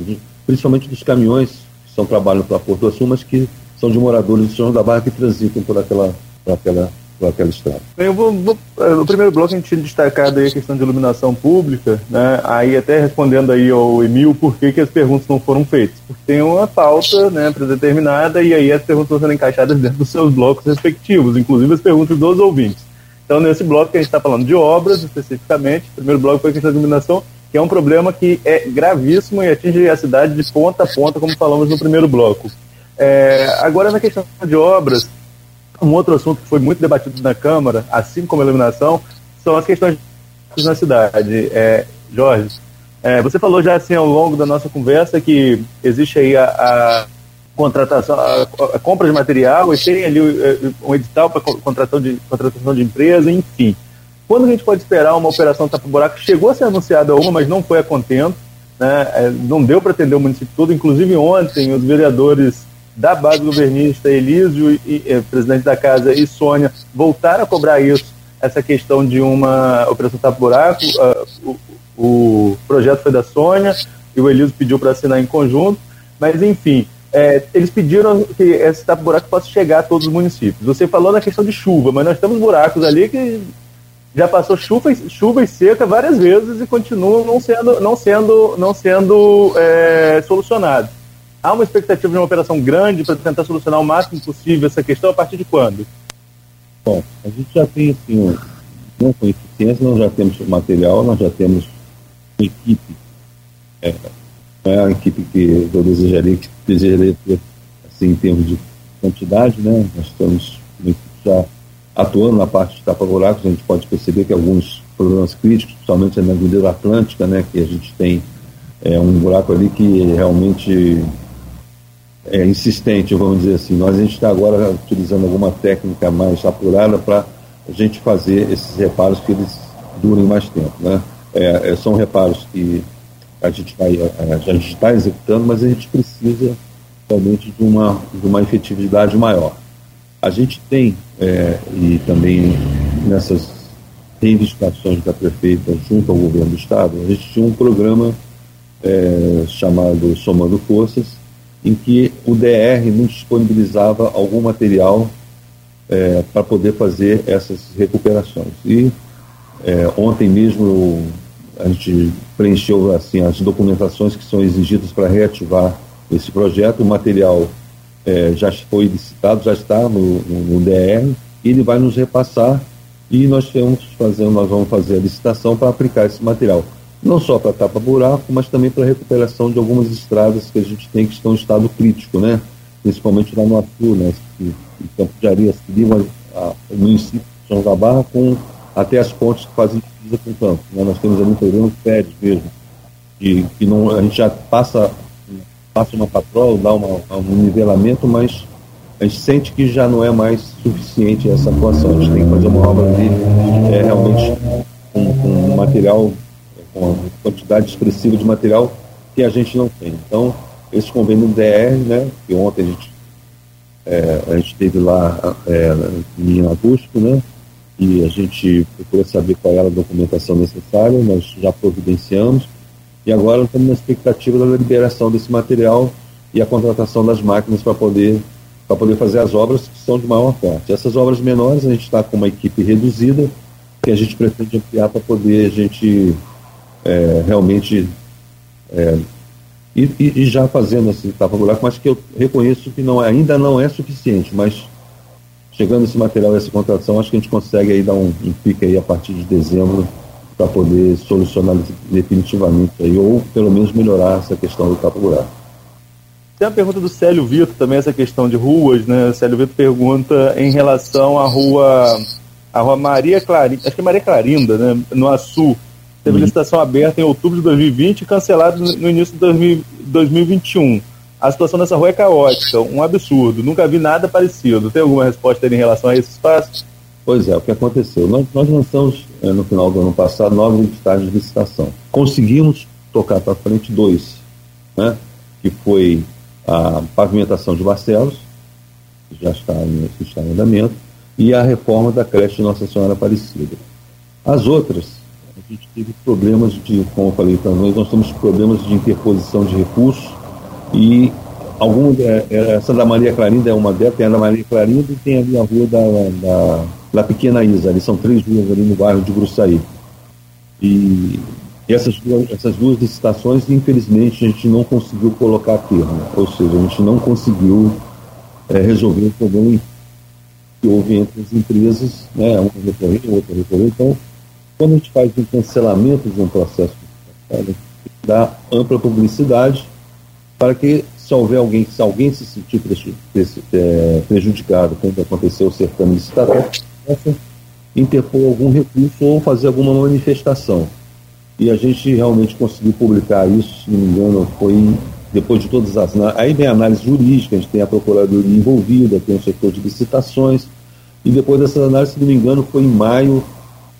principalmente dos caminhões que são trabalhando para Porto Açul, mas que são de moradores de São João da Barra que transitam por aquela, por aquela, por aquela estrada. Eu vou, vou, no primeiro bloco a gente tinha destacado aí a questão de iluminação pública, né? Aí até respondendo aí ao Emil por que, que as perguntas não foram feitas. Porque tem uma pauta, né, predeterminada e aí as perguntas estão sendo encaixadas dentro dos seus blocos respectivos, inclusive as perguntas dos ouvintes. Então nesse bloco que a gente está falando de obras especificamente, o primeiro bloco foi a questão de iluminação, que é um problema que é gravíssimo e atinge a cidade de ponta a ponta, como falamos no primeiro bloco. É, agora, na questão de obras, um outro assunto que foi muito debatido na Câmara, assim como a iluminação, são as questões na cidade. É, Jorge, é, você falou já assim, ao longo da nossa conversa que existe aí a, a contratação, a, a compra de material, e tem ali um edital para contratação de, contratação de empresa, enfim. Quando a gente pode esperar uma operação tapa-buraco? Chegou a ser anunciada uma, mas não foi a contento, né? Não deu para atender o município todo. Inclusive ontem os vereadores da base governista, Elísio, e, eh, presidente da casa, e Sônia, voltaram a cobrar isso, essa questão de uma operação tapa-buraco. Uh, o, o projeto foi da Sônia e o Elísio pediu para assinar em conjunto, mas enfim... É, eles pediram que esse tapa-buraco possa chegar a todos os municípios. Você falou na questão de chuva, mas nós temos buracos ali que já passou chuva, chuva e seca várias vezes e continuam não sendo, não sendo, não sendo é, solucionados. Há uma expectativa de uma operação grande para tentar solucionar o máximo possível essa questão, a partir de quando? Bom, a gente já tem, assim, não com eficiência, nós já temos material, nós já temos equipe. É, é a equipe que eu desejaria, que desejaria ter, assim, em termos de quantidade, né? Nós estamos já atuando na parte de tapa-buracos. A gente pode perceber que alguns problemas críticos, principalmente na Avenida Atlântica, né, que a gente tem é, um buraco ali que realmente é insistente, vamos dizer assim. Nós a gente está agora utilizando alguma técnica mais apurada para a gente fazer esses reparos que eles durem mais tempo, né? É, são reparos que a gente vai, a gente está executando, mas a gente precisa realmente de uma, de uma efetividade maior. A gente tem, é, e também nessas reivindicações da prefeita junto ao governo do estado, a gente tinha um programa é, chamado Somando Forças, em que o D E R nos disponibilizava algum material é, para poder fazer essas recuperações. E é, ontem mesmo a gente preencheu assim, as documentações que são exigidas para reativar esse projeto. O material É, já foi licitado, já está no, no, no D R, e ele vai nos repassar e nós, temos fazer, nós vamos fazer a licitação para aplicar esse material. não só para tapa-buraco, mas também para a recuperação de algumas estradas que a gente tem que estão em estado crítico, né? Principalmente lá no Açu, né? O Campo de Areia se liga o município de São João da Barra com até as pontes que fazem divisa com o campo, né? Nós temos ali um problema de prédios mesmo, e, que não, a gente já passa, passa uma patroa, dá uma, um nivelamento, mas a gente sente que já não é mais suficiente essa atuação. A gente tem que fazer uma obra ali é, realmente com, com material, com uma quantidade expressiva de material que a gente não tem. Então, esse convênio do D E R, né, que ontem a gente, é, a gente teve lá é, em agosto, né, e a gente procurou saber qual era a documentação necessária, nós já providenciamos, e agora estamos na expectativa da liberação desse material e a contratação das máquinas para poder, para poder fazer as obras que são de maior parte. Essas obras menores a gente está com uma equipe reduzida, que a gente pretende ampliar para poder a gente é, realmente... É, E, e, e já fazendo esse tapa-buraco, mas que eu reconheço que não, ainda não é suficiente, mas chegando esse material e essa contratação, acho que a gente consegue aí dar um, um pique aí a partir de dezembro para poder solucionar definitivamente aí, ou pelo menos melhorar essa questão do tapa-buraco. Tem uma pergunta do Célio Vitor também, essa questão de ruas, né? O Célio Vitor pergunta em relação à rua, à rua Maria Clarinda, acho que é Maria Clarinda, né? No Açu. Teve licitação aberta em outubro de dois mil e vinte e cancelada no início de dois mil e vinte e um. A situação dessa rua é caótica, um absurdo. Nunca vi nada parecido. Tem alguma resposta aí em relação a esse espaço? Pois é, o que aconteceu? Nós, nós lançamos, no final do ano passado, nove estágios de licitação. Conseguimos tocar para frente dois, né? Que foi a pavimentação de Barcelos, que já está em, está em andamento, e a reforma da creche de Nossa Senhora Aparecida. As outras... A gente teve problemas de, como eu falei para nós, nós temos problemas de interposição de recursos e algum, é, essa da Maria Clarinda é uma delas, tem a da Maria Clarinda e tem ali a rua da, da, da Pequena Isa, ali são três ruas ali no bairro de Gruçaí. E, e essas, duas, essas duas licitações, infelizmente, a gente não conseguiu colocar a termo, ou seja, a gente não conseguiu é, resolver o problema que houve entre as empresas, né, uma recorrente, outra recorrente, então quando a gente faz um cancelamento de um processo, a gente dá ampla publicidade para que, se houver alguém, se alguém se sentir prejudicado, como aconteceu o certame licitatório, possa interpor algum recurso ou fazer alguma manifestação. E a gente realmente conseguiu publicar isso, se não me engano, foi depois de todas as... Aí vem a análise jurídica, a gente tem a procuradoria envolvida, tem o setor de licitações, e depois dessas análises, se não me engano, foi em maio,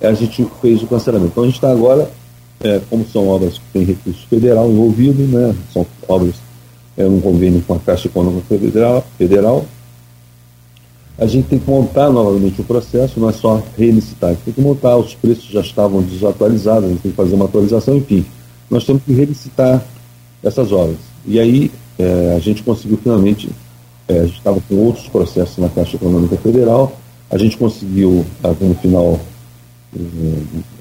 a gente fez o cancelamento. Então a gente está agora, é, como são obras que tem recurso federal envolvido, né, são obras, é um convênio com a Caixa Econômica Federal, federal, a gente tem que montar novamente o processo, não é só relicitar, a gente tem que montar, os preços já estavam desatualizados, a gente tem que fazer uma atualização, enfim, nós temos que relicitar essas obras. E aí é, a gente conseguiu finalmente, é, a gente estava com outros processos na Caixa Econômica Federal, a gente conseguiu, no final...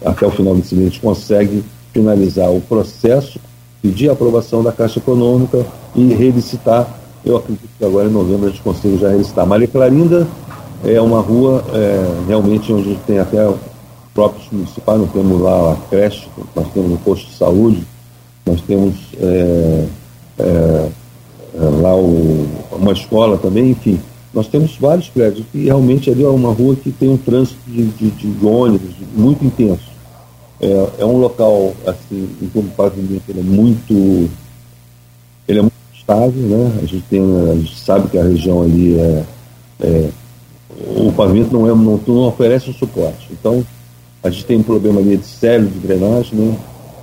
até o final do mês a gente consegue finalizar o processo, pedir a aprovação da Caixa Econômica e relicitar. Eu acredito que agora em novembro a gente consiga já relicitar. Maria Clarinda é uma rua é, realmente onde tem até os próprios municipais, nós temos lá a creche, nós temos o posto de saúde, nós temos é, é, lá o, uma escola também, enfim. Nós temos vários prédios que realmente ali é uma rua que tem um trânsito de, de, de ônibus muito intenso. É, é um local, assim, em todo o pavimento, ele é muito, ele é muito estável, né? A gente, tem, a gente sabe que a região ali é... é o pavimento não, é, não, não oferece um suporte. Então, a gente tem um problema ali de sério de drenagem, né?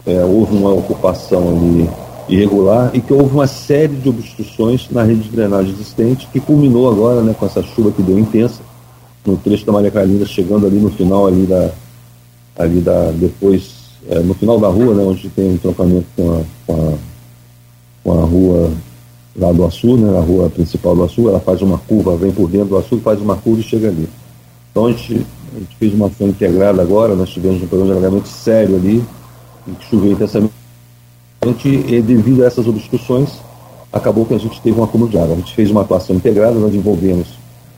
É, houve uma ocupação ali... irregular, e que houve uma série de obstruções na rede de drenagem existente, que culminou agora, né, com essa chuva que deu intensa, no trecho da Maria Clarinda, chegando ali no final, ali da, ali da depois, é, no final da rua, né, onde tem um entroncamento com a, com, a, com a rua lá do Açu, né, a rua principal do Açu, ela faz uma curva, vem por dentro do Açu, faz uma curva e chega ali. Então a gente, a gente fez uma ação integrada agora, nós tivemos um problema de alagamento sério ali, em que choveu intensamente. A gente, devido a essas obstruções, acabou que a gente teve um acúmulo de água. A gente fez uma atuação integrada, nós envolvemos,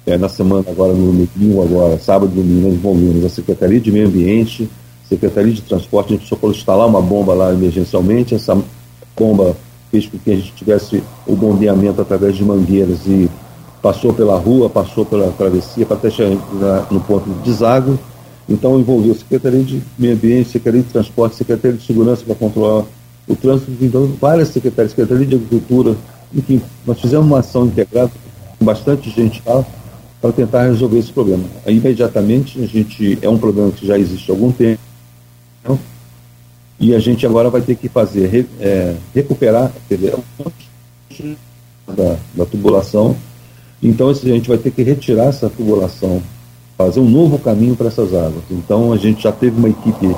é, na semana agora, no domingo, agora, sábado e domingo, nós envolvemos a Secretaria de Meio Ambiente, Secretaria de Transporte, a gente só pode instalar uma bomba lá emergencialmente. Essa bomba fez com que a gente tivesse o bombeamento através de mangueiras e passou pela rua, passou pela travessia, para até chegar no ponto de deságua. Então envolveu Secretaria de Meio Ambiente, Secretaria de Transporte, Secretaria de Segurança para controlar o trânsito, então várias secretarias, Secretaria de Agricultura, enfim, nós fizemos uma ação integrada com bastante gente lá para tentar resolver esse problema. Aí, imediatamente, a gente, é um problema que já existe há algum tempo, e a gente agora vai ter que fazer, é, recuperar, quer dizer, da, da tubulação. Então a gente vai ter que retirar essa tubulação, fazer um novo caminho para essas águas. Então a gente já teve uma equipe,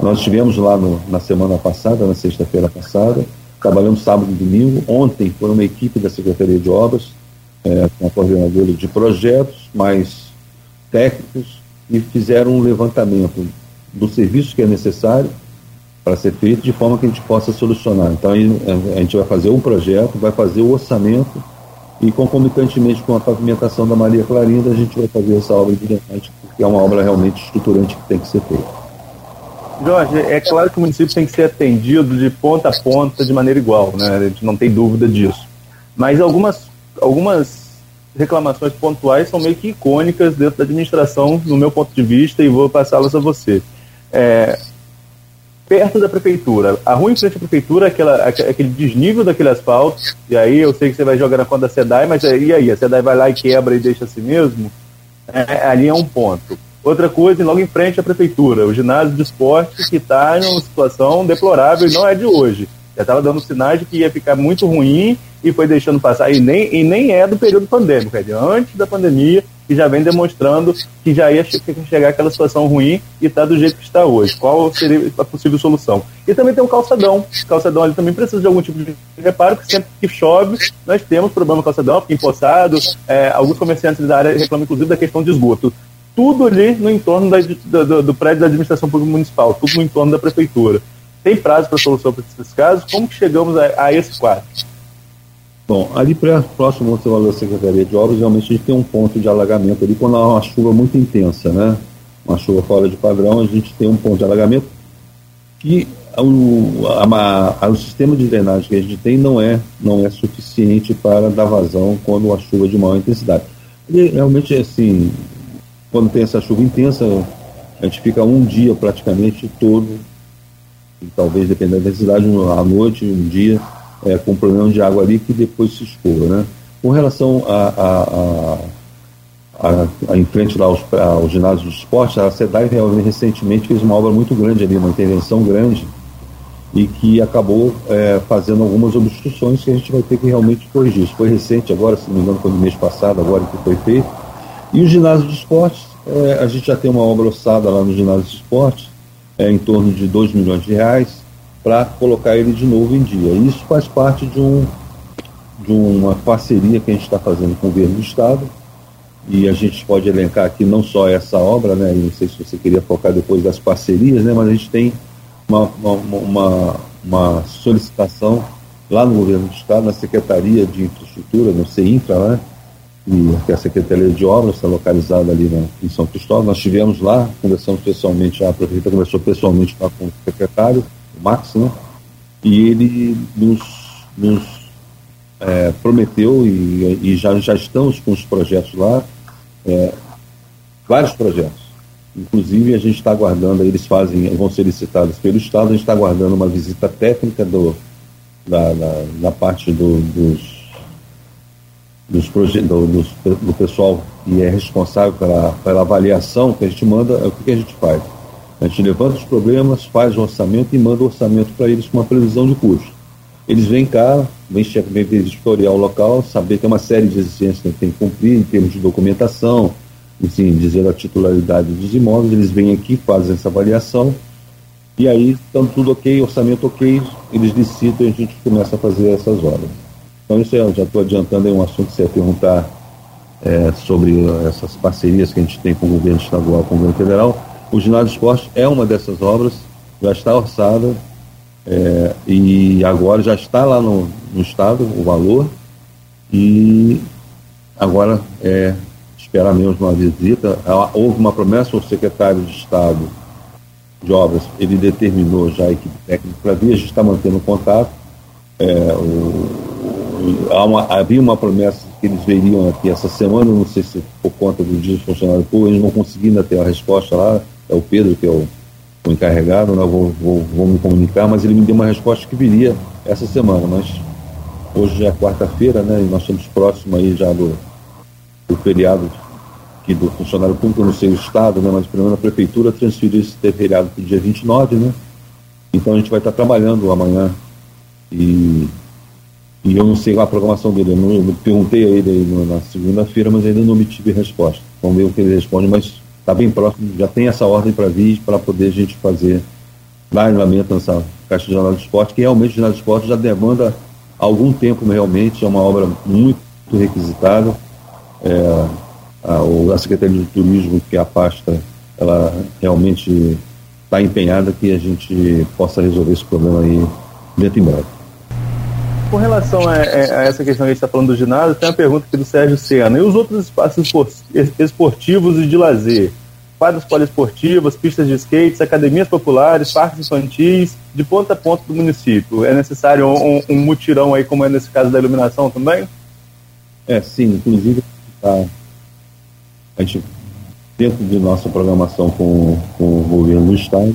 nós estivemos lá no, na semana passada, na sexta-feira passada, trabalhamos sábado e domingo. Ontem foi uma equipe da Secretaria de Obras, é, com a coordenadora de projetos, mais técnicos, e fizeram um levantamento do serviço que é necessário para ser feito, de forma que a gente possa solucionar. Então a gente vai fazer um projeto, vai fazer o orçamento, e concomitantemente com a pavimentação da Maria Clarinda, a gente vai fazer essa obra de D N I T, porque é uma obra realmente estruturante que tem que ser feita. Jorge, é claro que o município tem que ser atendido de ponta a ponta de maneira igual, né? A gente não tem dúvida disso, mas algumas, algumas reclamações pontuais são meio que icônicas dentro da administração, no meu ponto de vista, e vou passá-las a você. É... perto da prefeitura, a rua em frente à prefeitura, aquela, aquele desnível daquele asfalto, e aí eu sei que você vai jogar na conta da CEDAI, mas e aí? A CEDAI vai lá e quebra e deixa assim mesmo? É, ali é um ponto. Outra coisa, logo em frente à prefeitura, o ginásio de esporte, que está em uma situação deplorável, e não é de hoje. Já estava dando sinais de que ia ficar muito ruim e foi deixando passar, e nem, e nem é do período pandêmico, é de antes da pandemia, que já vem demonstrando que já ia chegar aquela situação ruim e está do jeito que está hoje. Qual seria a possível solução? E também tem o calçadão. O calçadão ali também precisa de algum tipo de reparo, porque sempre que chove, nós temos problema com o calçadão, fica empoçado, é, alguns comerciantes da área reclamam, inclusive, da questão de esgoto. Tudo ali no entorno da, do, do prédio da administração pública municipal, tudo no entorno da prefeitura. Tem prazo para solução para esses casos? Como que chegamos a, a esse quadro? Bom, ali próximo ao celular da Secretaria de Obras, realmente a gente tem um ponto de alagamento ali, quando há uma chuva muito intensa, né? Uma chuva fora de padrão, a gente tem um ponto de alagamento que o, a, a, o sistema de drenagem que a gente tem não é, não é suficiente para dar vazão quando a chuva é de maior intensidade. E realmente, assim, quando tem essa chuva intensa, a gente fica um dia praticamente todo, e talvez dependendo da intensidade, à noite, um dia... É, com um problema de água ali que depois se escoa, né? Com relação a, a, a, a, a em frente lá aos, ao ginásio de esporte, a CEDAI recentemente fez uma obra muito grande ali, uma intervenção grande, e que acabou é, fazendo algumas obstruções que a gente vai ter que realmente corrigir. Isso foi recente agora, se não me engano foi no mês passado agora que foi feito. E o ginásio de esporte, é, a gente já tem uma obra orçada lá no ginásio de esporte, é, em torno de dois milhões de reais, para colocar ele de novo em dia. Isso faz parte de, um, de uma parceria que a gente está fazendo com o governo do estado, e a gente pode elencar aqui não só essa obra, né, não sei se você queria focar depois das parcerias, né, mas a gente tem uma, uma, uma, uma solicitação lá no governo do estado, na Secretaria de Infraestrutura, no CEINFRA, né, e que é a Secretaria de Obras, está localizada ali na, em São Cristóvão. Nós estivemos lá, conversamos pessoalmente, a prefeita conversou pessoalmente lá com o secretário Max, né? E ele nos, nos é, prometeu, e, e já, já estamos com os projetos lá, é, vários projetos. Inclusive a gente está aguardando, eles fazem, vão ser licitados pelo estado, a gente está aguardando uma visita técnica do, da, da, da parte do, dos, dos proje- do, do, do pessoal que é responsável pela, pela avaliação que a gente manda. O que a gente faz? A gente levanta os problemas, faz o orçamento e manda o orçamento para eles com uma previsão de custo. Eles vêm cá, vêm vistoriar o local, saber que é uma série de exigências que tem que cumprir em termos de documentação, assim, dizer a titularidade dos imóveis. Eles vêm aqui, fazem essa avaliação, e aí, estando tudo ok, orçamento ok, eles licitam e a gente começa a fazer essas obras. Então, isso eu já estou adiantando, é um assunto que você ia perguntar é, sobre essas parcerias que a gente tem com o governo estadual, com o governo federal. O ginásio de esporte é uma dessas obras, já está orçada, é, e agora já está lá no, no estado o valor, e agora é esperar mesmo uma visita. Houve uma promessa ao secretário de Estado de obras, ele determinou já a equipe técnica para ver, a gente está mantendo contato. É, o, há uma, havia uma promessa que eles veriam aqui essa semana, não sei se por conta do dia do funcionário público, eles não conseguiram ter a resposta lá, é o Pedro que é o, o encarregado, né? vou, vou, vou me comunicar, mas ele me deu uma resposta que viria essa semana, mas hoje é quarta-feira, né? E nós estamos próximos aí já do, do feriado que do funcionário público, eu não sei o estado, né? Mas primeiro a prefeitura transferiu esse feriado para o dia vinte e nove, né? Então a gente vai estar trabalhando amanhã. E, e eu não sei a programação dele, eu, não, eu perguntei a ele aí na segunda-feira, mas ainda não me tive resposta. Vamos ver o que ele responde, mas está bem próximo, já tem essa ordem para vir, para poder a gente fazer lá em Lamento, nessa Caixa de Jornal do Esporte, que realmente o Jornal do Esporte já demanda algum tempo, realmente, é uma obra muito requisitada. É, a, a Secretaria de Turismo, que é a pasta, ela realmente está empenhada que a gente possa resolver esse problema aí dentro em breve. Com relação a, a, a essa questão que a gente está falando do ginásio, tem uma pergunta aqui do Sérgio Sena. E os outros espaços esportivos e de lazer? Quadras poliesportivas, pistas de skates, academias populares, parques infantis, de ponta a ponta do município. É necessário um, um mutirão aí, como é nesse caso da iluminação também? É, sim. Inclusive, tá, a gente, dentro de nossa programação com, com o governo do estado,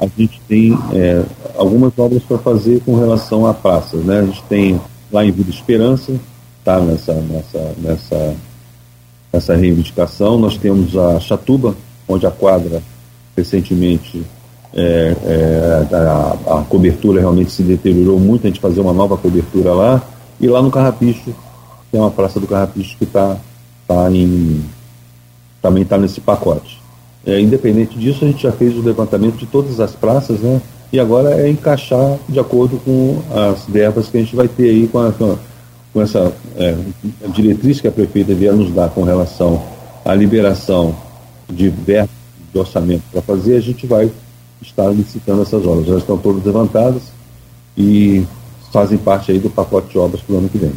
a gente tem é, algumas obras para fazer com relação a praças, né? A gente tem lá em Vila Esperança, tá nessa, nessa, nessa, nessa reivindicação. Nós temos a Chatuba, onde a quadra recentemente é, é, a, a cobertura realmente se deteriorou muito, a gente fazer uma nova cobertura lá. E lá no Carrapicho, tem uma praça do Carrapicho que tá, tá em, também está nesse pacote. É, independente disso, a gente já fez o levantamento de todas as praças, né? E agora é encaixar de acordo com as verbas que a gente vai ter aí com, a, com essa é, diretriz que a prefeita vier nos dar com relação à liberação de verbas de orçamento para fazer. A gente vai estar licitando essas obras, elas estão todas levantadas e fazem parte aí do pacote de obras para o ano que vem.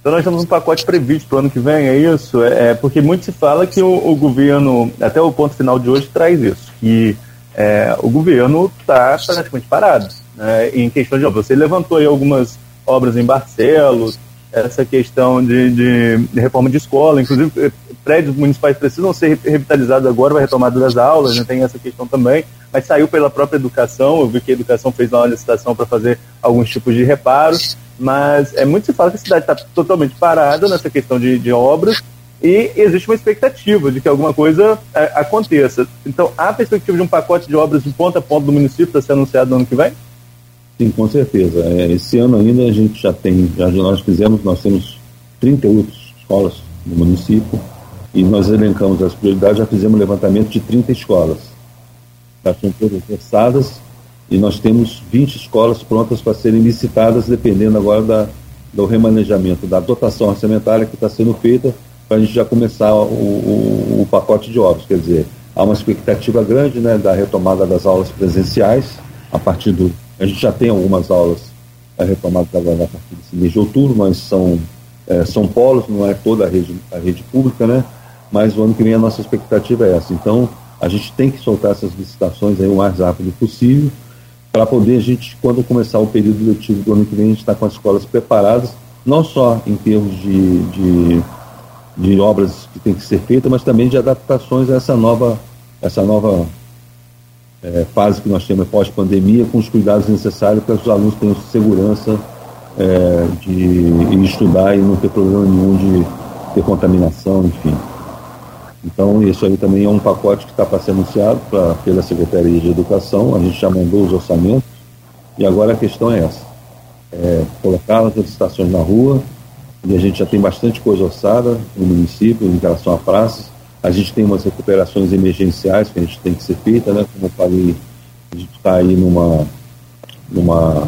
Então nós temos um pacote previsto para o ano que vem, é isso? É, porque muito se fala que o, o governo, até o ponto final de hoje, traz isso, que é, o governo está praticamente parado, né, em questão de obras. Você levantou aí algumas obras em Barcelos, essa questão de, de, de reforma de escola, inclusive prédios municipais precisam ser revitalizados agora, vai retomada das aulas, né, tem essa questão também, mas saiu pela própria educação, eu vi que a educação fez uma licitação para fazer alguns tipos de reparos, mas é muito se fala que a cidade está totalmente parada nessa questão de, de obras e existe uma expectativa de que alguma coisa a, aconteça. Então, há perspectiva de um pacote de obras de ponta a ponta do município para ser anunciado no ano que vem? Sim, com certeza. É, esse ano ainda a gente já tem, já nós fizemos, nós temos trinta e oito escolas no município e nós elencamos as prioridades, já fizemos um levantamento de trinta escolas. Já são todas versadas. E nós temos vinte escolas prontas para serem licitadas, dependendo agora da, do remanejamento, da dotação orçamentária que está sendo feita, para a gente já começar o, o, o pacote de obras. Quer dizer, há uma expectativa grande, né, da retomada das aulas presenciais, a partir do... A gente já tem algumas aulas retomadas agora a partir desse mês de outubro, mas são, é, são polos, não é toda a rede, a rede pública, né? Mas o ano que vem a nossa expectativa é essa. Então, a gente tem que soltar essas licitações aí o mais rápido possível, para poder a gente, quando começar o período letivo do ano que vem, a gente está com as escolas preparadas, não só em termos de, de, de obras que tem que ser feitas, mas também de adaptações a essa nova, essa nova é, fase que nós temos pós-pandemia, com os cuidados necessários para que os alunos tenham segurança é, de, de estudar e não ter problema nenhum de ter contaminação, enfim. Então, isso aí também é um pacote que está para ser anunciado pra, pela Secretaria de Educação. A gente já mandou os orçamentos e agora a questão é essa. É colocar as licitações na rua e a gente já tem bastante coisa orçada no município em relação a praças. A gente tem umas recuperações emergenciais que a gente tem que ser feita, né? Como eu falei, a gente está aí numa... numa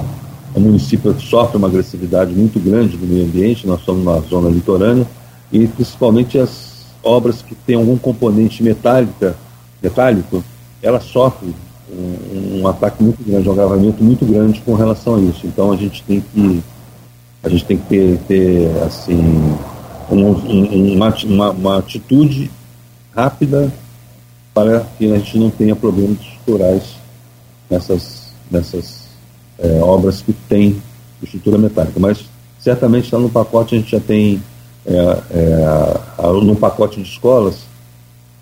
o município sofre uma agressividade muito grande do meio ambiente, nós somos na zona litorânea e principalmente as obras que tem algum componente metálica, metálico, ela sofre um, um ataque muito grande, um agravamento muito grande com relação a isso. Então a gente tem que a gente tem que ter, ter assim um, um, uma, uma, uma atitude rápida para que a gente não tenha problemas estruturais nessas, nessas é, obras que tem estrutura metálica. Mas certamente está no pacote, a gente já tem é, é, num pacote de escolas,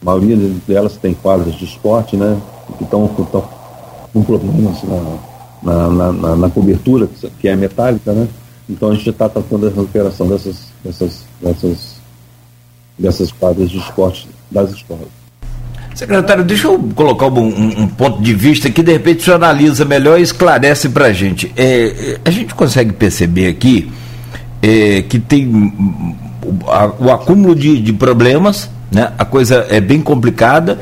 a maioria delas tem quadras de esporte, né, que estão com problemas na, na, na, na cobertura, que é metálica, né. Então a gente está tratando a recuperação dessas, dessas, dessas, dessas quadras de esporte das escolas. Secretário, deixa eu colocar um, um ponto de vista que de repente o senhor analisa melhor e esclarece para a gente. É, a gente consegue perceber aqui é, que tem o acúmulo de, de problemas, né? A coisa é bem complicada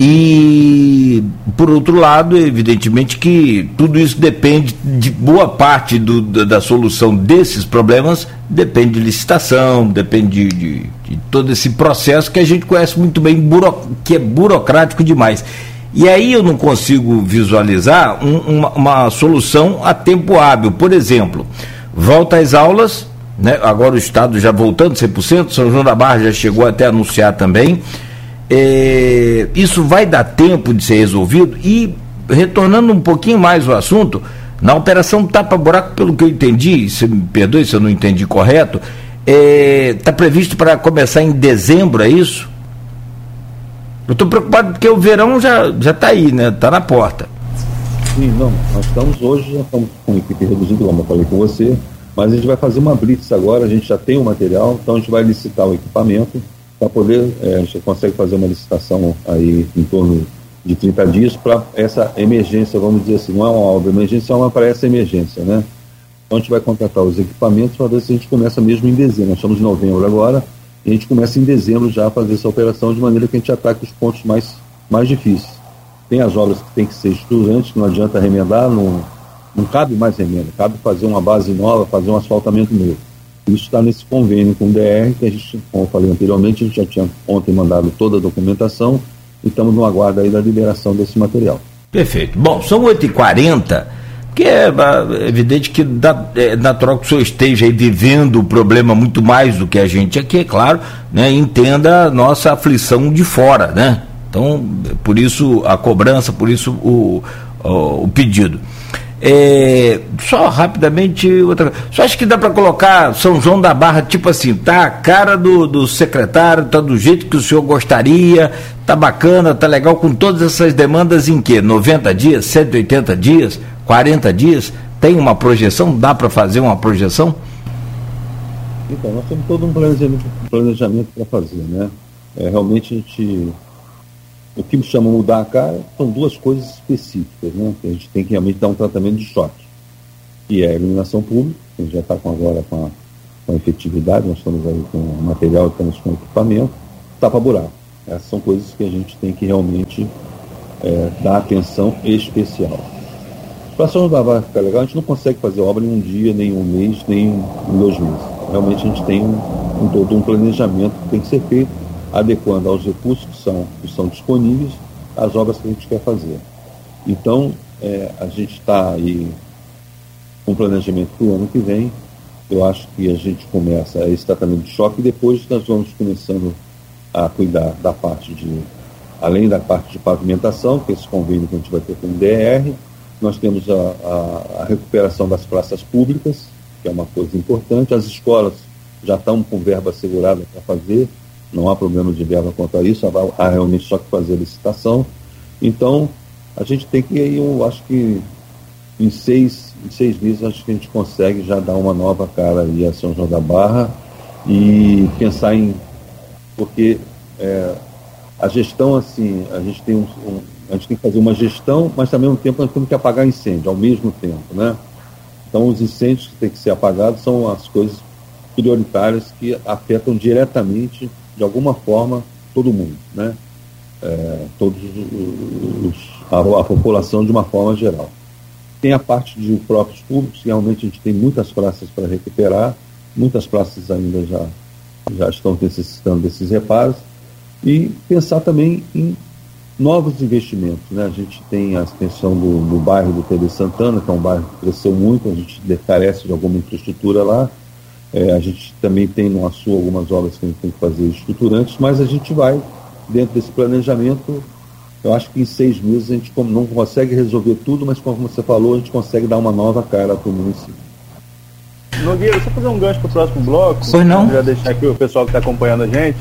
e, por outro lado, evidentemente que tudo isso depende de boa parte do, da, da solução desses problemas, depende de licitação, depende de, de, de todo esse processo que a gente conhece muito bem, buro, que é burocrático demais. E aí eu não consigo visualizar um, uma, uma solução a tempo hábil. Por exemplo, volta às aulas, né? Agora o Estado já voltando cem por cento, São João da Barra já chegou até a anunciar também. É, isso vai dar tempo de ser resolvido? E, retornando um pouquinho mais o assunto, na operação tapa-buraco, pelo que eu entendi, se me perdoe se eu não entendi correto, está é, previsto para começar em dezembro, é isso? Eu estou preocupado porque o verão já está aí, né? Está na porta. Sim, não, nós estamos hoje, já estamos com equipe reduzida, como eu falei com você, mas a gente vai fazer uma blitz agora, a gente já tem o material, então a gente vai licitar o equipamento para poder, é, a gente consegue fazer uma licitação aí em torno de trinta dias para essa emergência, vamos dizer assim, não é uma obra emergência, é uma para essa emergência, né? Então a gente vai contratar os equipamentos para ver se a gente começa mesmo em dezembro. Nós estamos em novembro agora e a gente começa em dezembro já a fazer essa operação de maneira que a gente ataque os pontos mais, mais difíceis. Tem as obras que tem que ser estruturantes, que não adianta remendar, não, não cabe mais remenda, cabe fazer uma base nova, fazer um asfaltamento novo. Isso está nesse convênio com o D E R, que a gente, como eu falei anteriormente, a gente já tinha ontem mandado toda a documentação e estamos no aguardo aí da liberação desse material. Perfeito. Bom, são oito e quarenta, que é evidente que é natural que o senhor esteja aí vivendo o problema muito mais do que a gente aqui, é claro, né? Entenda a nossa aflição de fora, né? Então, por isso a cobrança, por isso o, o, o pedido. É, só rapidamente outra coisa. Só acho que dá para colocar São João da Barra, tipo assim, tá a cara do, do secretário, tá do jeito que o senhor gostaria, tá bacana, tá legal, com todas essas demandas em que? noventa dias, cento e oitenta dias, quarenta dias? Tem uma projeção? Dá para fazer uma projeção? Então, nós temos todo um planejamento, planejamento para fazer, né? É, realmente a gente... O que me chama mudar a cara são duas coisas específicas, né? Que a gente tem que realmente dar um tratamento de choque, que é a iluminação pública, que a gente já está com agora com a, com a efetividade, nós estamos aí com o material, estamos com o equipamento, tapa-buraco. Essas são coisas que a gente tem que realmente é, dar atenção especial. Para a São João da Barra ficar legal, a gente não consegue fazer obra em um dia, nem um mês, nem em dois meses. Realmente a gente tem um, um, todo um planejamento que tem que ser feito, adequando aos recursos que são, que são disponíveis às obras que a gente quer fazer. Então, é, a gente está aí com um planejamento para o ano que vem. Eu acho que a gente começa esse tratamento de choque e depois nós vamos começando a cuidar da parte de, além da parte de pavimentação, que é esse convênio que a gente vai ter com o D E R, nós temos a, a, a recuperação das praças públicas, que é uma coisa importante. As escolas já estão com verba assegurada para fazer, não há problema de verba quanto a isso, há realmente só que fazer a licitação. Então, a gente tem que, eu acho que em seis, em seis meses, acho que a gente consegue já dar uma nova cara aí a São João da Barra e pensar em... Porque é, a gestão, assim, a gente tem um, um, a gente tem que fazer uma gestão, mas ao mesmo tempo nós temos que apagar incêndio, ao mesmo tempo, né? Então, os incêndios que têm que ser apagados são as coisas prioritárias que afetam diretamente, de alguma forma, todo mundo, né? É, todos os, a, a população de uma forma geral. Tem a parte de próprios públicos, que realmente a gente tem muitas praças para recuperar, muitas praças ainda já, já estão necessitando desses reparos, e pensar também em novos investimentos, né? A gente tem a extensão do, do bairro do T D Santana, que é um bairro que cresceu muito, a gente carece de alguma infraestrutura lá. É, a gente também tem no Açu algumas obras que a gente tem que fazer estruturantes, mas a gente vai, dentro desse planejamento, Eu acho que em seis meses a gente não consegue resolver tudo, mas como você falou, a gente consegue dar uma nova cara para o município. Nogueira, só fazer um gancho para o próximo bloco. Pois não? Já deixar aqui o pessoal que está acompanhando a gente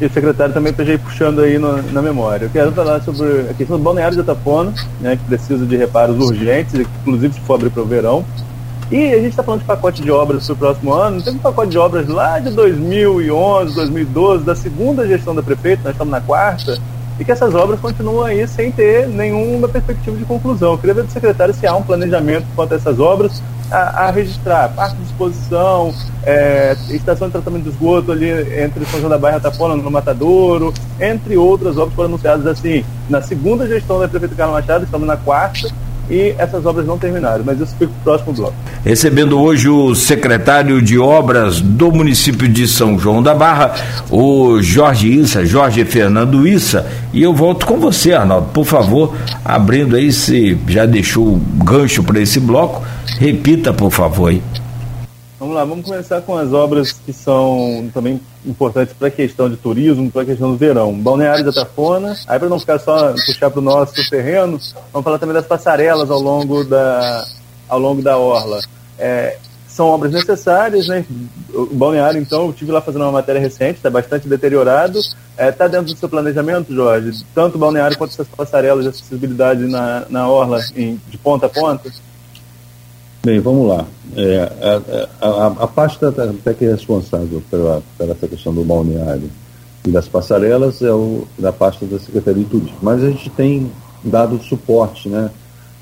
e o secretário também para já ir puxando aí no, na memória. Eu quero falar sobre a questão do balneário de Atafona, né, que precisa de reparos urgentes, inclusive se for abrir para o verão. E a gente está falando de pacote de obras para o próximo ano. Teve um pacote de obras lá de dois mil e onze, dois mil e doze, da segunda gestão da prefeita, nós estamos na quarta, e que essas obras continuam aí sem ter nenhuma perspectiva de conclusão. Eu queria ver do secretário se há um planejamento quanto a essas obras a, a registrar, parque de exposição, é, estação de tratamento de esgoto ali entre São João da Barra e Atafona, no Matadouro, entre outras obras foram anunciadas assim, na segunda gestão da prefeita Carla Machado, estamos na quarta, e essas obras não terminaram, mas isso fica para o próximo bloco. Recebendo hoje o secretário de obras do município de São João da Barra, o Jorge Issa, Jorge Fernando Issa, e eu volto com você, Arnaldo, por favor, abrindo aí, se já deixou o gancho para esse bloco, repita, por favor. Aí. Vamos lá, vamos começar com as obras que são também importantes para a questão de turismo, para a questão do verão. Balneário de Atafona, aí para não ficar só puxar para o nosso terreno, vamos falar também das passarelas ao longo da, ao longo da orla. É, são obras necessárias, né? O balneário, então, eu estive lá fazendo uma matéria recente, está bastante deteriorado. Está é, dentro do seu planejamento, Jorge? Tanto o balneário quanto essas passarelas de acessibilidade na, na orla, em, de ponta a ponta? Bem, vamos lá. É, a, a, a parte até que é responsável pela, pela essa questão do balneário e das passarelas é o, da pasta da Secretaria de Turismo. Mas a gente tem dado suporte, né?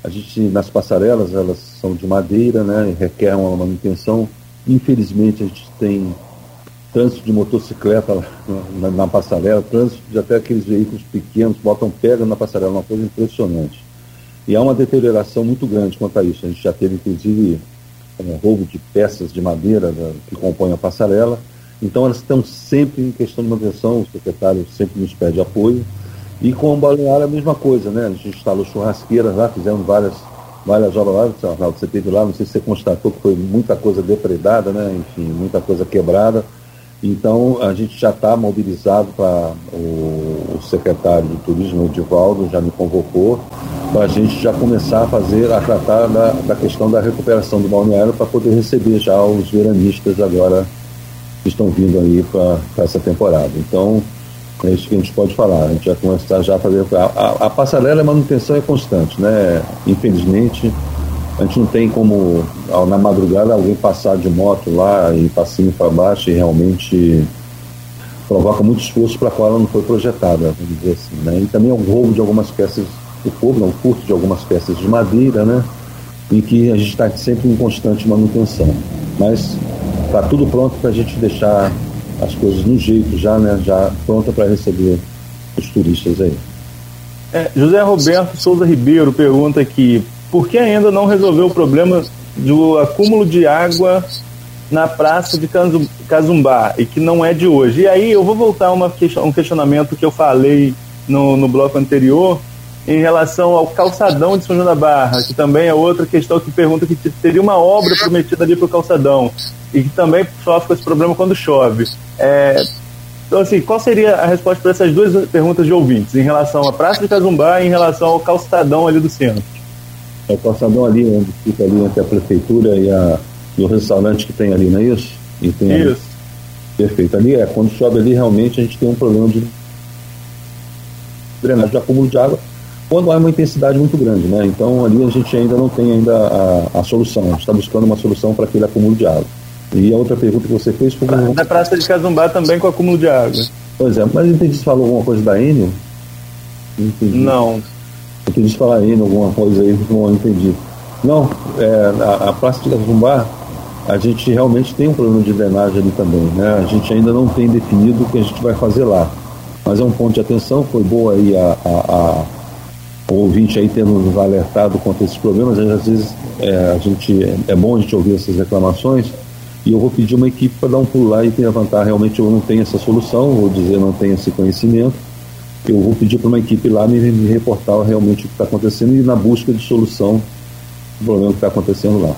A gente, nas passarelas, elas são de madeira, né? E requer uma manutenção. Infelizmente, a gente tem trânsito de motocicleta na, na, na passarela, trânsito de até aqueles veículos pequenos, botam pedra na passarela, uma coisa impressionante. E há uma deterioração muito grande quanto a isso. A gente já teve, inclusive, um roubo de peças de madeira da, que compõem a passarela. Então, elas estão sempre em questão de manutenção. O secretário sempre nos pede apoio. E com o balneário, a mesma coisa, né? A gente instalou churrasqueiras lá, fizemos várias, várias obras lá. Você, Arnaldo, você teve lá, não sei se você constatou que foi muita coisa depredada, né? Enfim, muita coisa quebrada. Então, a gente já está mobilizado para o, o secretário de Turismo, o Divaldo, já me convocou, para a gente já começar a fazer, a tratar da, da questão da recuperação do balneário para poder receber já os veranistas agora que estão vindo aí para essa temporada. Então, é isso que a gente pode falar, a gente vai começar já a fazer... A, a, a passarela, a manutenção é constante, né? Infelizmente, a gente não tem como, na madrugada, alguém passar de moto lá e passinho para baixo e realmente... provoca muito esforço para a qual ela não foi projetada, vamos dizer assim, né? E também é um roubo de algumas peças... o fogo, não, o furto de algumas peças de madeira, né? E que a gente está sempre em constante manutenção. Mas está tudo pronto para a gente deixar as coisas no jeito já, né? Já pronta para receber os turistas aí. É, José Roberto Souza Ribeiro pergunta aqui, por que ainda não resolveu o problema do acúmulo de água na praça de Cazumbá, e que não é de hoje? E aí eu vou voltar a uma questão, um questionamento que eu falei no, no bloco anterior, em relação ao calçadão de São João da Barra, que também é outra questão que pergunta que teria uma obra prometida ali para o calçadão, e que também sofre com esse problema quando chove. É, então, assim, qual seria a resposta para essas duas perguntas de ouvintes, em relação à Praça de Cazumbá e em relação ao calçadão ali do centro? É o calçadão ali, onde fica ali entre a prefeitura e, a, e o restaurante que tem ali, não é isso? E tem isso. Ali. Perfeito. Ali é, quando chove ali, realmente a gente tem um problema de drenagem, de acúmulo de água, quando há uma intensidade muito grande, né? Então ali a gente ainda não tem ainda a, a solução, a gente está buscando uma solução para aquele acúmulo de água. E a outra pergunta que você fez foi... Como... Na Praça de Cazumbá também com acúmulo de água. Pois é, mas entendi se falou alguma coisa da Enel? Não entendi. Não. Entendi se falar Enel, alguma coisa aí, não entendi. Não, é, a, a Praça de Cazumbá, a gente realmente tem um problema de drenagem ali também, né? A gente ainda não tem definido o que a gente vai fazer lá. Mas é um ponto de atenção, foi boa aí a... a, a o ouvinte aí tendo nos alertado contra esses problemas. Às vezes é, a gente, é bom a gente ouvir essas reclamações, e eu vou pedir uma equipe para dar um pulo lá e levantar, realmente eu não tenho essa solução, vou dizer, não tenho esse conhecimento, eu vou pedir para uma equipe lá me, me reportar realmente o que está acontecendo e na busca de solução do problema que está acontecendo lá.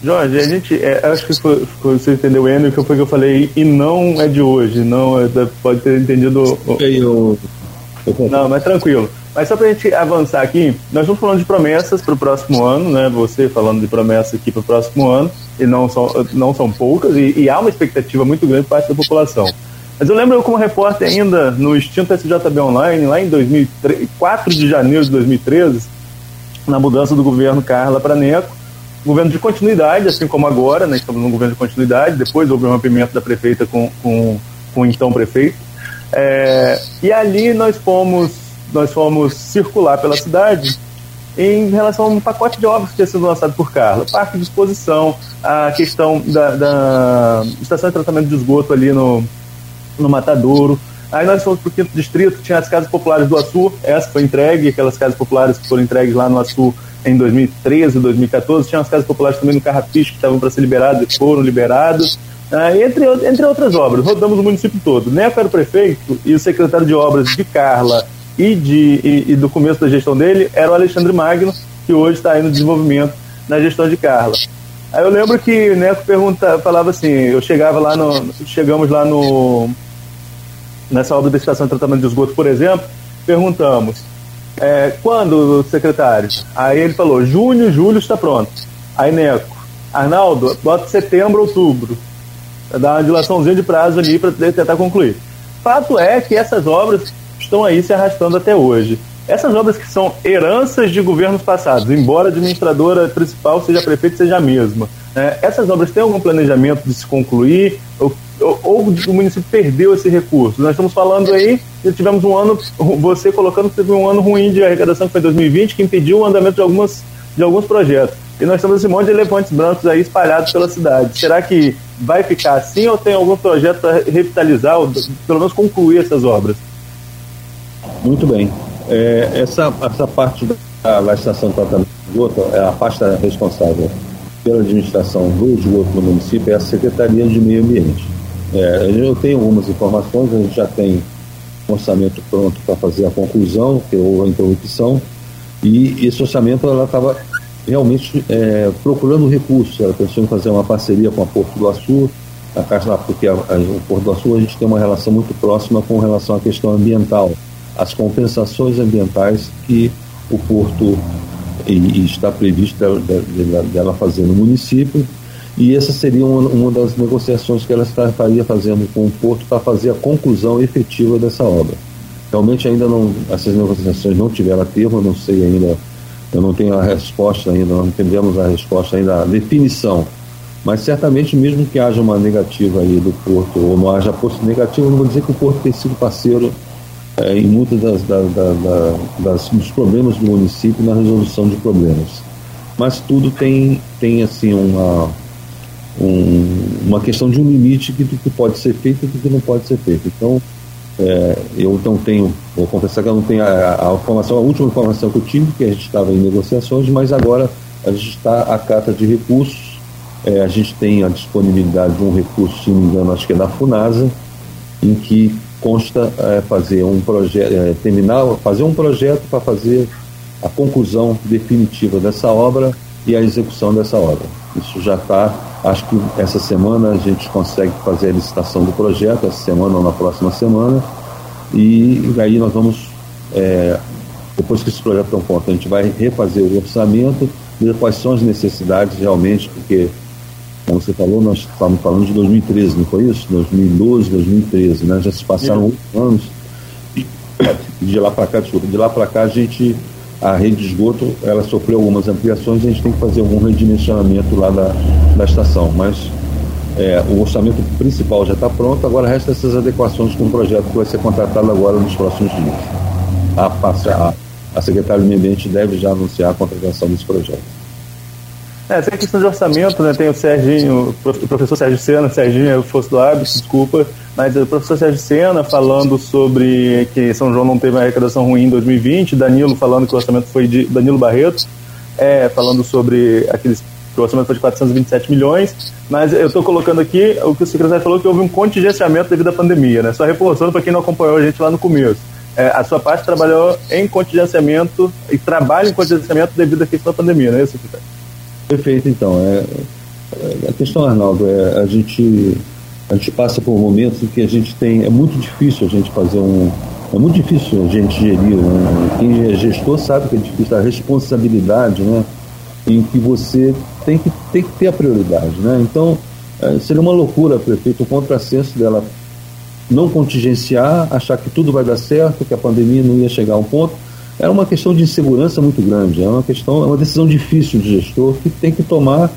Jorge, a gente, é, acho que foi, você entendeu, Enio, que foi que eu falei, e não é de hoje, não, é, pode ter entendido... Eu, eu, eu, eu, não, mas tranquilo. Mas só para a gente avançar aqui, nós estamos falando de promessas para o próximo ano, né? Você falando de promessas aqui para o próximo ano, e não são, não são poucas, e, e há uma expectativa muito grande por parte da população. Mas eu lembro eu como repórter ainda no extinto S J B Online, lá em dois mil e treze, quatro de janeiro de dois mil e treze, na mudança do governo Carla para Neco, governo de continuidade, assim como agora, né? Estamos num governo de continuidade, depois houve o rompimento da prefeita com, com, com o então prefeito. É, e ali nós fomos, nós fomos circular pela cidade em relação a um pacote de obras que tinha sido lançado por Carla. Parque de exposição, a questão da, da estação de tratamento de esgoto ali no, no Matadouro. Aí nós fomos para o quinto distrito, tinha as casas populares do Açu, essa foi entregue, aquelas casas populares que foram entregues lá no Açu em dois mil e treze, dois mil e quatorze, tinha as casas populares também no Carrapicho que estavam para ser liberadas e foram liberadas. Uh, entre, entre outras obras, rodamos o município todo. Neco era o prefeito e o secretário de obras de Carla e, de, e, e do começo da gestão dele era o Alexandre Magno, que hoje está aí no desenvolvimento na gestão de Carla. Aí eu lembro que o Neco pergunta, falava assim, eu chegava lá no, chegamos lá no nessa obra da estação de tratamento de esgoto, por exemplo, perguntamos, é, quando, secretário? Aí ele falou, junho, julho está pronto. Aí Neco, Arnaldo, bota setembro, outubro. Dar uma dilaçãozinha de prazo ali para tentar concluir. Fato é que essas obras estão aí se arrastando até hoje. Essas obras que são heranças de governos passados, embora a administradora principal seja a prefeita, seja a mesma. Né? Essas obras têm algum planejamento de se concluir ou, ou, ou o município perdeu esse recurso? Nós estamos falando aí, tivemos um ano, você colocando que teve um ano ruim de arrecadação que foi dois mil e vinte, que impediu o andamento de, algumas, de alguns projetos. E nós temos esse monte de elefantes brancos aí espalhados pela cidade. Será que vai ficar assim ou tem algum projeto para revitalizar ou pelo menos concluir essas obras? Muito bem. É, essa, essa parte da, da estação de tratamento de esgoto, a parte responsável pela administração do esgoto no município é a Secretaria de Meio Ambiente. É, eu tenho algumas informações, a gente já tem um orçamento pronto para fazer a conclusão, que houve a interrupção, e esse orçamento ela estava realmente é, procurando recursos. Ela pensou em fazer uma parceria com a Porto do Açul, a Caixa, porque a, a, o Porto do Açul a gente tem uma relação muito próxima com relação à questão ambiental, as compensações ambientais que o Porto e, e está previsto dela, dela, dela fazer no município, e essa seria uma, uma das negociações que ela estaria fazendo com o Porto para fazer a conclusão efetiva dessa obra. Realmente ainda não, essas negociações não tiveram a termo, não sei ainda. Eu não tenho a resposta ainda, não entendemos a resposta ainda, a definição. Mas certamente, mesmo que haja uma negativa aí do Porto, ou não haja posto negativo, eu não vou dizer que o Porto tem sido parceiro é, em muitos das, da, da, da, das, dos problemas do município na resolução de problemas. Mas tudo tem, tem assim, uma, um, uma questão de um limite do que pode ser feito e do que não pode ser feito. Então, É, eu não tenho, vou confessar que eu não tenho a, a informação, a última informação que eu tive, que a gente estava em negociações, mas agora a gente está à cata de recursos. É, a gente tem a disponibilidade de um recurso, se não me engano, acho que é da FUNASA, em que consta é, fazer um projeto, é, terminar, fazer um projeto para fazer a conclusão definitiva dessa obra e a execução dessa obra. Isso já está. Acho que essa semana a gente consegue fazer a licitação do projeto, essa semana ou na próxima semana, e aí nós vamos, é, depois que esse projeto está pronto, a gente vai refazer o orçamento, ver quais são as necessidades realmente, porque, como você falou, nós estávamos falando de dois mil e treze, não foi isso? dois mil e doze, dois mil e treze, né? Já se passaram oito anos, e de lá para cá, desculpa, de lá para cá a gente... A rede de esgoto, ela sofreu algumas ampliações, a gente tem que fazer algum redimensionamento lá da, da estação, mas é, o orçamento principal já está pronto, agora resta essas adequações com o projeto que vai ser contratado agora nos próximos dias. A, a, a Secretaria do Meio Ambiente deve já anunciar a contratação desse projeto. É, essa questão de orçamento, né, tem o Serginho, o professor Sérgio Sena, Serginho é o fosse do hábito, desculpa, mas o professor Sérgio Sena falando sobre que São João não teve uma arrecadação ruim em dois mil e vinte, Danilo falando que o orçamento foi de Danilo Barreto, é, falando sobre aqueles, que o orçamento foi de quatrocentos e vinte e sete milhões, mas eu estou colocando aqui o que o secretário falou, que houve um contingenciamento devido à pandemia, né, só reforçando para quem não acompanhou a gente lá no começo. É, a sua parte trabalhou em contingenciamento e trabalha em contingenciamento devido à questão da pandemia, não é isso, secretário? Perfeito, então. É, a questão, Arnaldo, é a gente, a gente passa por momentos em que a gente tem... É muito difícil a gente fazer um, É muito difícil a gente gerir, né? Quem é gestor sabe que é difícil a responsabilidade, né? Em que você tem que, tem que ter a prioridade, né? Então, seria uma loucura, prefeito, o contrassenso dela não contingenciar, achar que tudo vai dar certo, que a pandemia não ia chegar a um ponto. É uma questão de insegurança muito grande, é uma questão, é uma decisão difícil de gestor que tem que tomar,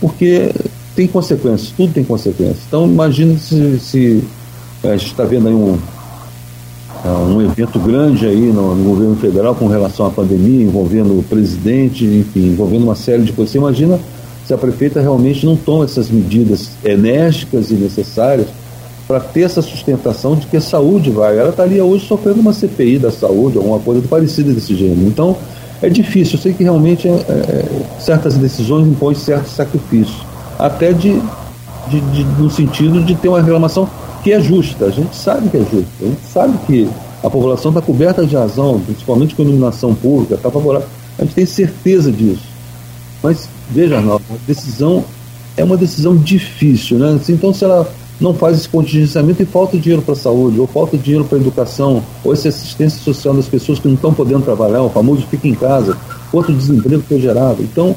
porque tem consequências, tudo tem consequências. Então, imagina se, se a gente está vendo aí um, um evento grande aí no, no governo federal com relação à pandemia, envolvendo o presidente, enfim, envolvendo uma série de coisas. Você imagina se a prefeita realmente não toma essas medidas enérgicas e necessárias para ter essa sustentação de que a saúde vai. Ela estaria hoje sofrendo uma C P I da saúde, alguma coisa parecida desse gênero. Então, é difícil. Eu sei que realmente é, é, certas decisões impõem certo sacrifício, até de, de, de, no sentido de ter uma reclamação que é justa. A gente sabe que é justa. A gente sabe que a população está coberta de razão, principalmente com a iluminação pública, está favorável. A gente tem certeza disso. Mas, veja, Arnaldo, a decisão é uma decisão difícil, né? Então, se ela não faz esse contingenciamento e falta dinheiro para a saúde, ou falta dinheiro para a educação, ou essa assistência social das pessoas que não estão podendo trabalhar, o famoso fica em casa, outro desemprego que é gerado. Então,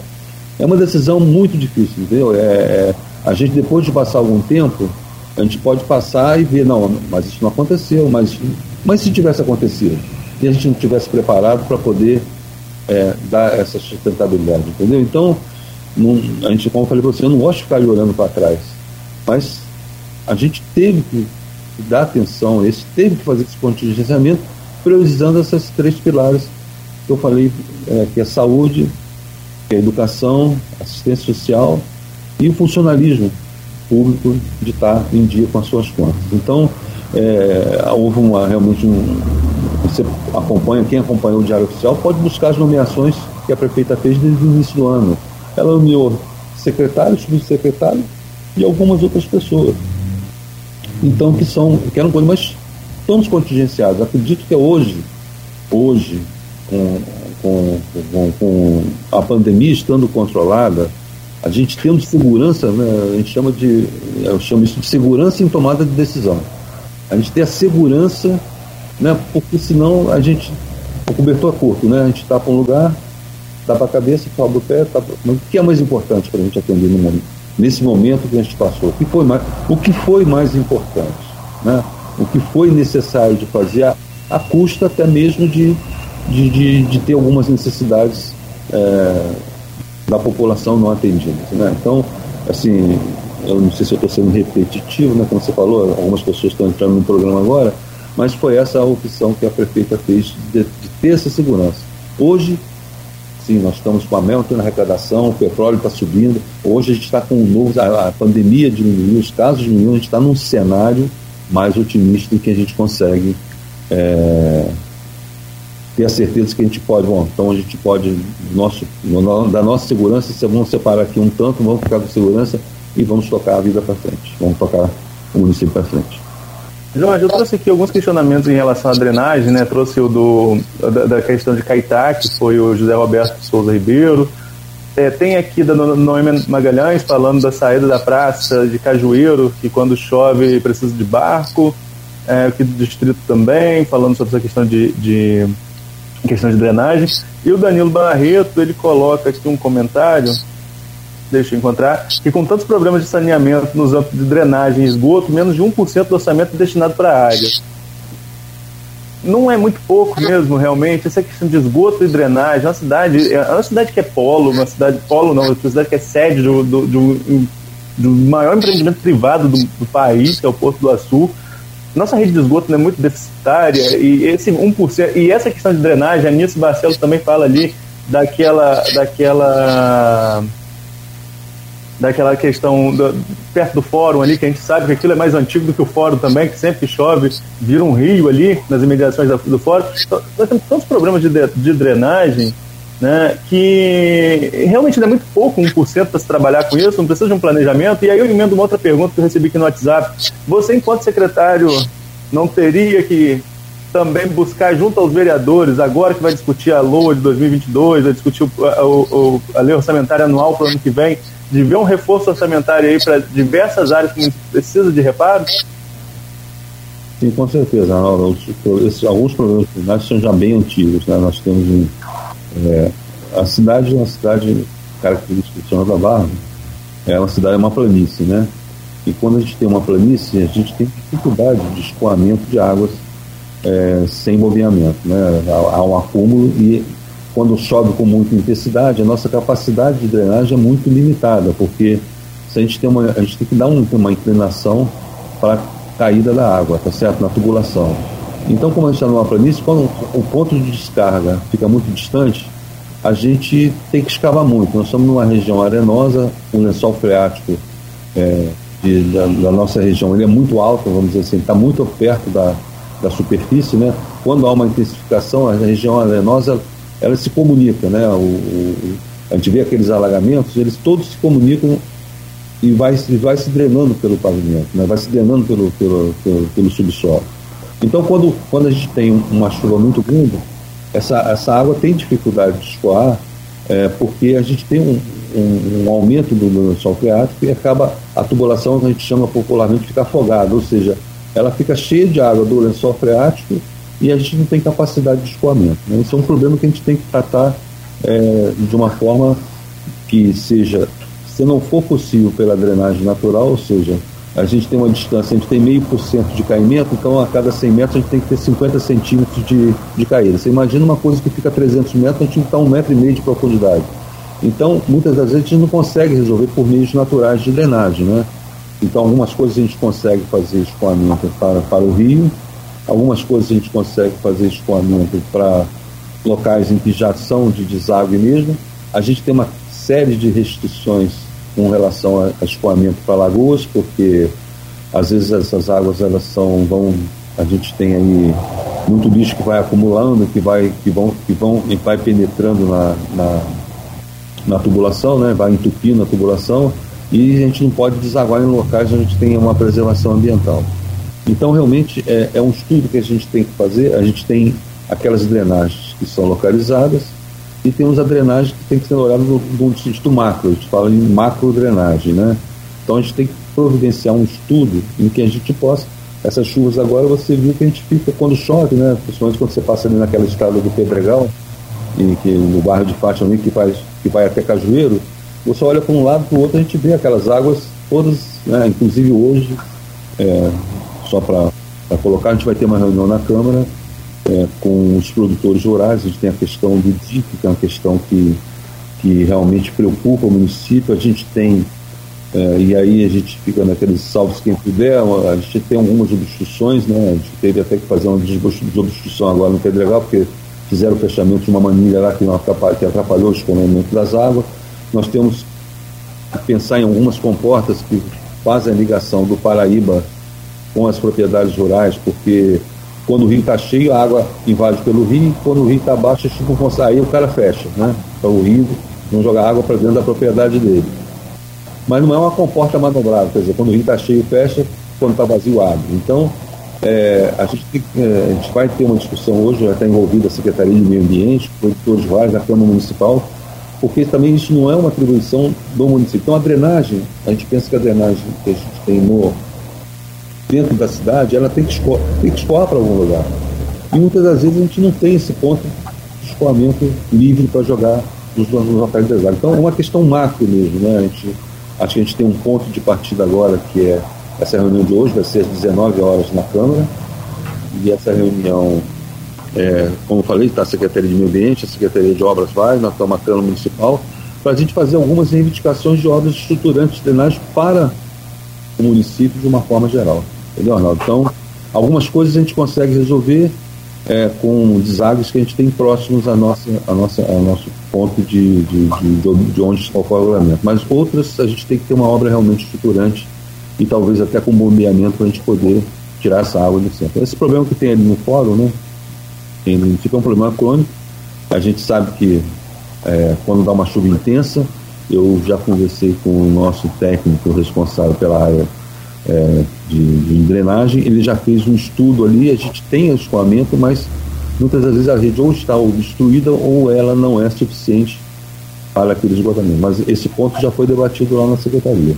é uma decisão muito difícil, entendeu? É, é, a gente, depois de passar algum tempo, a gente pode passar e ver, não, mas isso não aconteceu, mas, mas se tivesse acontecido, e a gente não tivesse preparado para poder é, dar essa sustentabilidade, entendeu? Então, não, a gente, como eu falei para você, eu não gosto de ficar olhando para trás, mas a gente teve que dar atenção a esse, teve que fazer esse contingenciamento, priorizando esses três pilares que eu falei, é, que é a saúde, que é a educação, assistência social e o funcionalismo público de estar em dia com as suas contas. Então, é, houve uma, realmente um... Você acompanha, quem acompanhou o Diário Oficial pode buscar as nomeações que a prefeita fez desde o início do ano. Ela nomeou secretário, subsecretário e algumas outras pessoas. Então, que são, que eram coisas, mas estamos contingenciados. Acredito que hoje, hoje, com, com, com, com a pandemia estando controlada, a gente tendo segurança, né, a gente chama de, eu chamo isso de segurança em tomada de decisão. A gente tem a segurança, né, porque senão a gente, o cobertor é curto, né, a gente tapa um lugar, tapa a cabeça, tapa o pé, tapa, mas o que é mais importante para a gente atender no momento? Nesse momento que a gente passou, o que foi mais, o que foi mais importante, né? O que foi necessário de fazer, a, a custa até mesmo de, de, de, de ter algumas necessidades é, da população não atendidas, né? Então, assim, eu não sei se eu estou sendo repetitivo, né? Como você falou, algumas pessoas estão entrando no programa agora, mas foi essa a opção que a prefeita fez de, de ter essa segurança. Hoje, sim, nós estamos com a mel na arrecadação, o petróleo está subindo, hoje a gente está com um novo, a pandemia diminuiu, os casos diminuíram, a gente está num cenário mais otimista em que a gente consegue é, ter a certeza que a gente pode, bom, então a gente pode, nosso, no, da nossa segurança, vamos separar aqui um tanto, vamos ficar com segurança e vamos tocar a vida para frente, vamos tocar o município para frente. Jorge, eu trouxe aqui alguns questionamentos em relação à drenagem, né? Trouxe o do, da, da questão de Caetá, que foi o José Roberto Souza Ribeiro. É, tem aqui da Noemi Magalhães falando da saída da praça de Cajueiro, que quando chove precisa de barco. É, aqui do distrito também, falando sobre essa questão de, de, questão de drenagem. E o Danilo Barreto, ele coloca aqui um comentário, deixa eu encontrar, que com tantos problemas de saneamento nos âmbitos de drenagem e esgoto, menos de um por cento do orçamento é destinado para a área. Não é muito pouco mesmo, realmente. Essa questão de esgoto e drenagem, uma cidade, uma cidade que é polo, uma cidade polo não, uma cidade que é sede do, do, do, do maior empreendimento privado do, do país, que é o Porto do Açul. Nossa rede de esgoto não é muito deficitária, e esse um por cento, e essa questão de drenagem, a Nisso Barcelos também fala ali daquela... daquela daquela questão do, perto do fórum ali, que a gente sabe que aquilo é mais antigo do que o fórum também, que sempre que chove vira um rio ali nas imediações da, do fórum. Então, nós temos tantos problemas de, de drenagem, né, que realmente não é muito pouco um por cento para se trabalhar com isso, não precisa de um planejamento. E aí eu emendo uma outra pergunta que eu recebi aqui no WhatsApp: você, enquanto secretário, não teria que também buscar junto aos vereadores, agora que vai discutir a L O A de dois mil e vinte e dois, vai discutir o, o, a lei orçamentária anual para o ano que vem, de ver um reforço orçamentário aí para diversas áreas que precisa de reparos? Sim, com certeza, Arnaldo. Alguns problemas da cidade são já bem antigos, né? Nós temos um, é, a cidade é uma cidade característica de São João da Barra, ela cidade é uma planície, né? E quando a gente tem uma planície, a gente tem dificuldade de escoamento de águas é, sem bombeamento, né? Há um acúmulo e quando chove com muita intensidade, a nossa capacidade de drenagem é muito limitada, porque se a gente tem uma, a gente tem que dar um, uma inclinação para caída da água, tá certo? Na tubulação. Então, como a gente está numa planície, quando o ponto de descarga fica muito distante, a gente tem que escavar muito. Nós estamos numa região arenosa, o lençol freático é, de, da, da nossa região ele é muito alto, vamos dizer assim, está muito perto da, da superfície, né? Quando há uma intensificação, a região arenosa ela se comunica, né? O, o, a gente vê aqueles alagamentos, eles todos se comunicam e vai, vai se drenando pelo pavimento, né? Vai se drenando pelo, pelo, pelo, pelo subsolo. Então, quando, quando a gente tem uma chuva muito grande, essa, essa água tem dificuldade de escoar, é, porque a gente tem um, um, um aumento do lençol freático e acaba a tubulação, que a gente chama popularmente, fica afogada, ou seja, ela fica cheia de água do lençol freático e a gente não tem capacidade de escoamento, né? Isso é um problema que a gente tem que tratar é, de uma forma que seja, se não for possível pela drenagem natural, ou seja, a gente tem uma distância, a gente tem meio por cento de caimento, então a cada cem metros a gente tem que ter cinquenta centímetros de, de caída. Você imagina uma coisa que fica a trezentos metros, a gente está um metro e meio de profundidade. Então, muitas das vezes a gente não consegue resolver por meios naturais de drenagem, né? Então, algumas coisas a gente consegue fazer escoamento para, para o rio, algumas coisas a gente consegue fazer escoamento para locais em que já são de deságue mesmo. A gente tem uma série de restrições com relação a, a escoamento para lagoas, porque às vezes essas águas elas são, vão, a gente tem aí muito lixo que vai acumulando, que vai, que vão, que vão, que vai penetrando na, na, na tubulação, né? Vai entupindo a tubulação e a gente não pode desaguar em locais onde a gente tem uma preservação ambiental. Então realmente é, é um estudo que a gente tem que fazer. A gente tem aquelas drenagens que são localizadas e temos a drenagem que tem que ser olhada do, do, do macro, a gente fala em macro drenagem, né? Então a gente tem que providenciar um estudo em que a gente possa, essas chuvas agora você viu que a gente fica, quando chove, né? Principalmente quando você passa ali naquela estrada do Pedregal, em que, no bairro de Fátima ali, que, faz, que vai até Cajueiro, você olha para um lado, para o outro, a gente vê aquelas águas todas, né? Inclusive hoje, é, só para colocar, a gente vai ter uma reunião na Câmara, É, com os produtores rurais. A gente tem a questão do D I T, que é uma questão que, que realmente preocupa o município. A gente tem, é, e aí a gente fica naqueles salvos quem puder, a gente tem algumas obstruções, né? A gente teve até que fazer uma desobstrução agora no Pedregal, porque fizeram o fechamento de uma manilha lá que, não atrapalhou, que atrapalhou o escoamento das águas. Nós temos que pensar em algumas comportas que fazem a ligação do Paraíba com as propriedades rurais, porque quando o rio está cheio, a água invade pelo rio, quando o rio está baixo, aí o cara fecha, né? Então o rio não joga água para dentro da propriedade dele. Mas não é uma comporta manobrável, quer dizer, quando o rio está cheio, fecha, quando está vazio, abre. Então, é, a, gente tem, é, a gente vai ter uma discussão hoje, já está envolvida a Secretaria de Meio Ambiente, produtores rurais, da Câmara Municipal, porque também isso não é uma atribuição do município. Então a drenagem, a gente pensa que a drenagem que a gente tem no... dentro da cidade, ela tem que escoar, tem que escoar para algum lugar. E muitas das vezes a gente não tem esse ponto de escoamento livre para jogar nos, nos locais de deságio. Então é uma questão macro mesmo, né? A gente, acho que a gente tem um ponto de partida agora, que é essa reunião de hoje, vai ser às dezenove horas na Câmara, e essa reunião, é, como eu falei, está a Secretaria de Meio Ambiente, a Secretaria de Obras vai, nós estamos na Câmara Municipal, para a gente fazer algumas reivindicações de obras estruturantes de drenagem para o município de uma forma geral. Entendeu, Arnaldo? Então, algumas coisas a gente consegue resolver é, com deságues que a gente tem próximos à nossa, à nossa, ao nosso ponto de, de, de, de onde está o coagramento. Mas outras a gente tem que ter uma obra realmente estruturante e talvez até com bombeamento para a gente poder tirar essa água do centro. Esse problema que tem ali no fórum, né? Tem no município, é um problema crônico. A gente sabe que é, quando dá uma chuva intensa, eu já conversei com o nosso técnico responsável pela área É, de, de drenagem, ele já fez um estudo ali, a gente tem escoamento, mas muitas das vezes a rede ou está obstruída ou ela não é suficiente para aquele esgotamento. Mas esse ponto já foi debatido lá na Secretaria.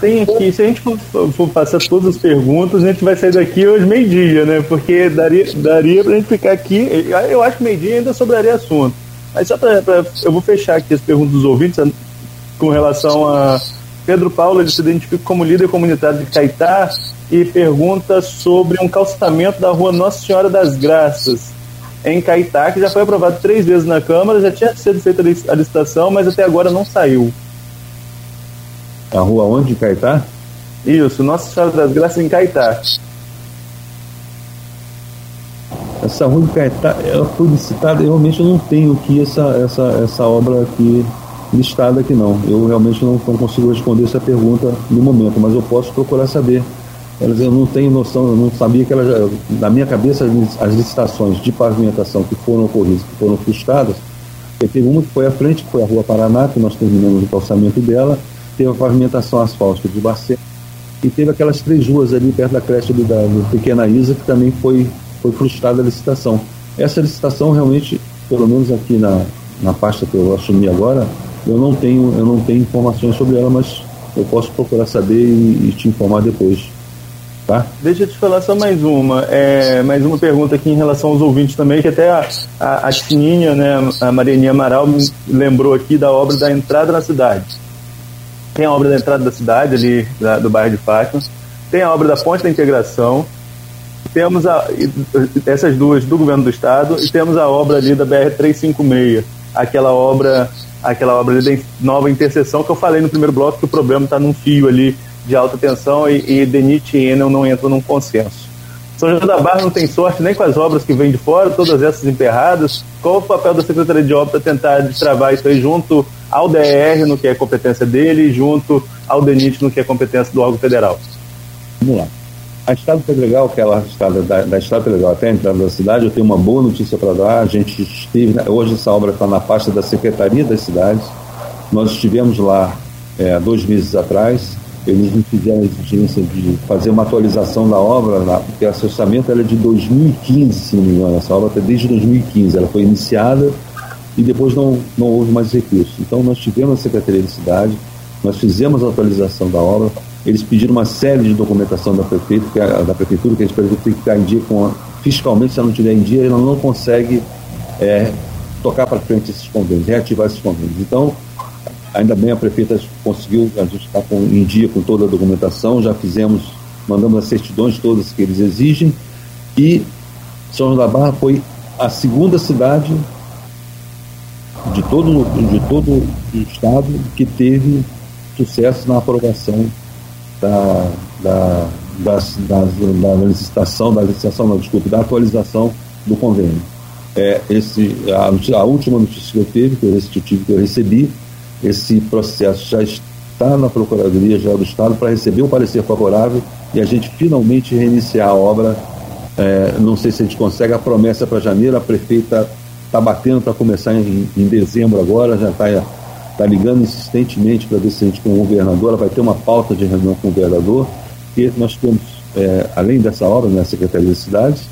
tem aqui, se a gente for, for passar todas as perguntas, a gente vai sair daqui hoje meio-dia, né? Porque daria, daria pra gente ficar aqui, eu acho que meio-dia ainda sobraria assunto. Mas só pra, pra, eu vou fechar aqui as perguntas dos ouvintes com relação a Pedro Paulo, ele se identifica como líder comunitário de Caetá e pergunta sobre um calçamento da rua Nossa Senhora das Graças em Caetá, que já foi aprovado três vezes na Câmara, já tinha sido feita a licitação, mas até agora não saiu. A rua onde, em Caetá? Isso, Nossa Senhora das Graças em Caetá. Essa rua de Caetá, ela foi licitada, realmente eu não tenho aqui essa, essa, essa obra aqui listada aqui não. Eu realmente não, não consigo responder essa pergunta no momento, mas eu posso procurar saber. Eu não tenho noção, eu não sabia que ela já, na minha cabeça as licitações de pavimentação que foram ocorridas, que foram frustradas, porque teve uma que foi à frente, que foi a Rua Paraná, que nós terminamos o calçamento dela, teve a pavimentação asfáltica de Barcelos, e teve aquelas três ruas ali perto da creche do, da do Pequena Isa, que também foi, foi frustrada a licitação. Essa licitação realmente, pelo menos aqui na, na pasta que eu assumi agora, eu não tenho, eu não tenho informações sobre ela, mas eu posso procurar saber e, e te informar depois. Tá? Deixa eu te falar só mais uma é, mais uma pergunta aqui em relação aos ouvintes também, que até a, a, a Tininha, né, a Marianinha Amaral me lembrou aqui da obra da entrada na cidade. Tem a obra da entrada da cidade ali da, do bairro de Fátima, tem a obra da ponte da integração, temos a, essas duas do governo do estado, e temos a obra ali da B R trezentos e cinquenta e seis, aquela obra aquela obra ali da nova interseção que eu falei no primeiro bloco, que o problema está num fio ali de alta tensão, e, e D N I T e Enel não entram num consenso. São João da Barra não tem sorte nem com as obras que vêm de fora, todas essas emperradas. Qual o papel da Secretaria de Obras para tentar destravar isso aí junto ao D E R, no que é competência dele, e junto ao D N I T, no que é competência do órgão federal? Vamos lá. A Estrada Pedregal, que é a estrada da, da Estrada Pedregal até a entrada da cidade, eu tenho uma boa notícia para dar. A gente esteve, hoje essa obra está na pasta da Secretaria das Cidades. Nós estivemos lá é, dois meses atrás. Eles me fizeram a exigência de fazer uma atualização da obra, porque o acessamento era de dois mil e quinze, se não me engano. Essa obra até desde dois mil e quinze, ela foi iniciada e depois não, não houve mais recursos. Então nós tivemos a Secretaria de Cidade, nós fizemos a atualização da obra, eles pediram uma série de documentação da prefeitura, que a, da prefeitura, que a prefeitura tem que estar em dia com a, fiscalmente, se ela não estiver em dia, ela não consegue é, tocar para frente esses convênios, reativar esses convênios. Então, ainda bem, a prefeita conseguiu, a gente está em dia com toda a documentação, já fizemos, mandamos as certidões todas que eles exigem, e São João da Barra foi a segunda cidade de todo, de todo o estado que teve sucesso na aprovação da, da, das, das, da licitação, da licitação, não, desculpe, da atualização do convênio. É, esse, a, a última notícia que eu teve, que eu, que eu recebi, esse processo já está na Procuradoria Geral do Estado para receber o parecer favorável e a gente finalmente reiniciar a obra. É, não sei se a gente consegue a promessa para janeiro, a prefeita está batendo para começar em, em dezembro agora, já está tá ligando insistentemente para ver se a gente tem um governador, ela vai ter uma pauta de reunião com o governador, e nós temos, é, além dessa obra, né, a Secretaria de Cidades,